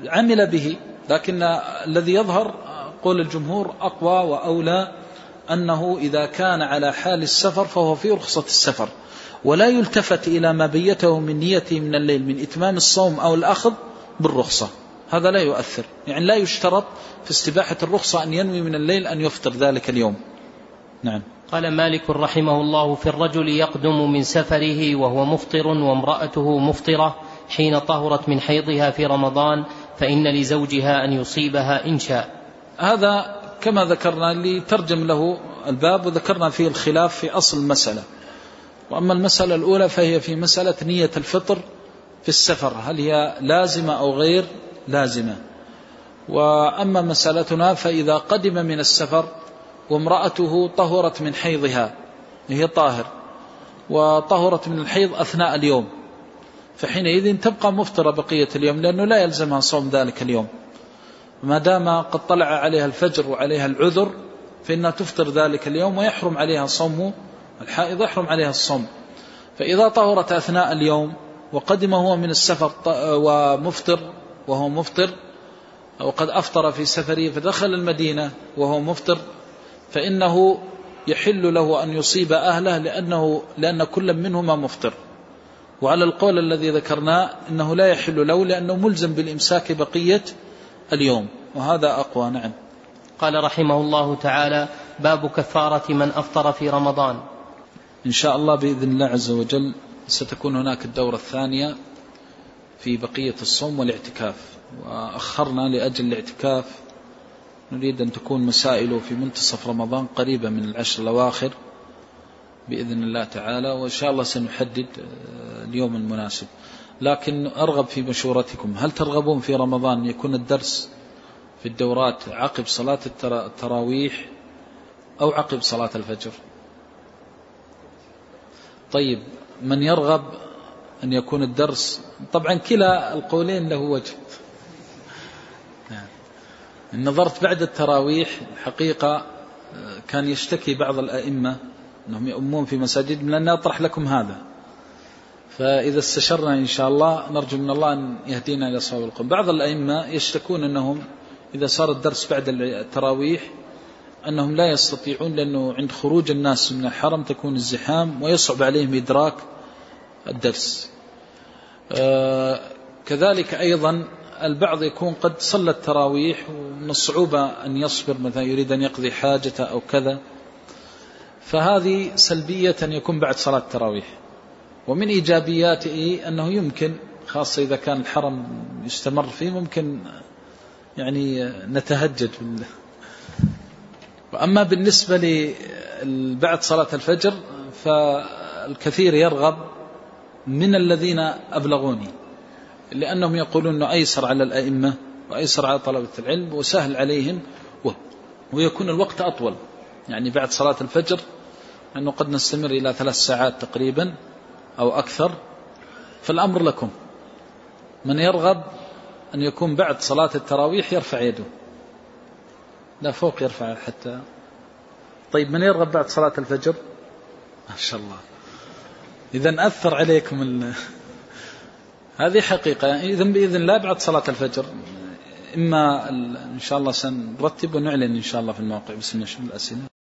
عمل به، لكن الذي يظهر قول الجمهور أقوى وأولى أنه إذا كان على حال السفر فهو في رخصة السفر، ولا يلتفت إلى ما بيته من نيته من الليل من إتمام الصوم أو الأخذ بالرخصة، هذا لا يؤثر، يعني لا يشترط في استباحة الرخصة أن ينوي من الليل أن يفطر ذلك اليوم. نعم. قال مالك رحمه الله: في الرجل يقدم من سفره وهو مفطر وامرأته مفطرة حين طهرت من حيضها في رمضان، فإن لزوجها أن يصيبها إن شاء. هذا كما ذكرنا اللي ترجم له الباب، وذكرنا فيه الخلاف في أصل المسألة. وأما المسألة الأولى فهي في مسألة نية الفطر في السفر، هل هي لازمة أو غير لازمة. وأما مسألتنا فإذا قدم من السفر وامرأته طهرت من حيضها، هي طاهر وطهرت من الحيض أثناء اليوم، فحينئذ تبقى مفطرة بقية اليوم، لأنه لا يلزمها صوم ذلك اليوم، ما دام قد طلع عليها الفجر وعليها العذر فإنها تفطر ذلك اليوم، ويحرم عليها صوم الحائض، يحرم عليها الصوم. فإذا طهرت أثناء اليوم وقدم هو من السفر ومفطر وهو مفطر، وقد أفطر في سفره فدخل المدينة وهو مفطر، فإنه يحل له أن يصيب أهله، لأنه لأن كل منهما مفطر. وعلى القول الذي ذكرناه إنه لا يحل له لأنه ملزم بالإمساك بقية اليوم، وهذا أقوى. نعم. قال رحمه الله تعالى: باب كفارة من أفطر في رمضان. إن شاء الله بإذن الله عز وجل ستكون هناك الدورة الثانية في بقية الصوم والاعتكاف، وأخرنا لأجل الاعتكاف، نريد أن تكون مسائله في منتصف رمضان قريبة من العشر الأواخر بإذن الله تعالى، وإن شاء الله سنحدد اليوم المناسب. لكن أرغب في مشورتكم، هل ترغبون في رمضان يكون الدرس في الدورات عقب صلاة التراويح أو عقب صلاة الفجر؟ طيب، من يرغب أن يكون الدرس؟ طبعا كلا القولين له وجه. نظرت بعد التراويح حقيقة كان يشتكي بعض الأئمة أنهم يؤمون في مساجد، من أن أطرح لكم هذا، فإذا استشرنا إن شاء الله نرجو من الله أن يهدينا إلى صواب القول. بعض الأئمة يشتكون أنهم إذا صار الدرس بعد التراويح أنهم لا يستطيعون، لأنه عند خروج الناس من الحرم تكون الزحام ويصعب عليهم إدراك الدرس. كذلك أيضا البعض يكون قد صلى التراويح ومن الصعوبة أن يصبر، مثلا يريد أن يقضي حاجته أو كذا، فهذه سلبية أن يكون بعد صلاة التراويح. ومن إيجابياته أنه يمكن، خاصة إذا كان الحرم يستمر فيه، ممكن يعني نتهجد بالله. وأما بالنسبة لبعد صلاة الفجر فالكثير يرغب من الذين أبلغوني، لأنهم يقولون أنه أيسر على الأئمة وأيسر على طلبة العلم وسهل عليهم، ويكون الوقت أطول، يعني بعد صلاة الفجر أنه قد نستمر إلى ثلاث ساعات تقريبا أو أكثر. فالأمر لكم، من يرغب أن يكون بعد صلاة التراويح يرفع يده، لا فوق يرفع حتى. طيب، من يرغب بعد صلاة الفجر؟ ما شاء الله إذن أثر عليكم ال... هذه حقيقة. إذن بإذن الله بعد صلاة الفجر إما ال... إن شاء الله سنرتب ونعلن إن شاء الله في الموقع. بسم الله الرحمن الرحيم.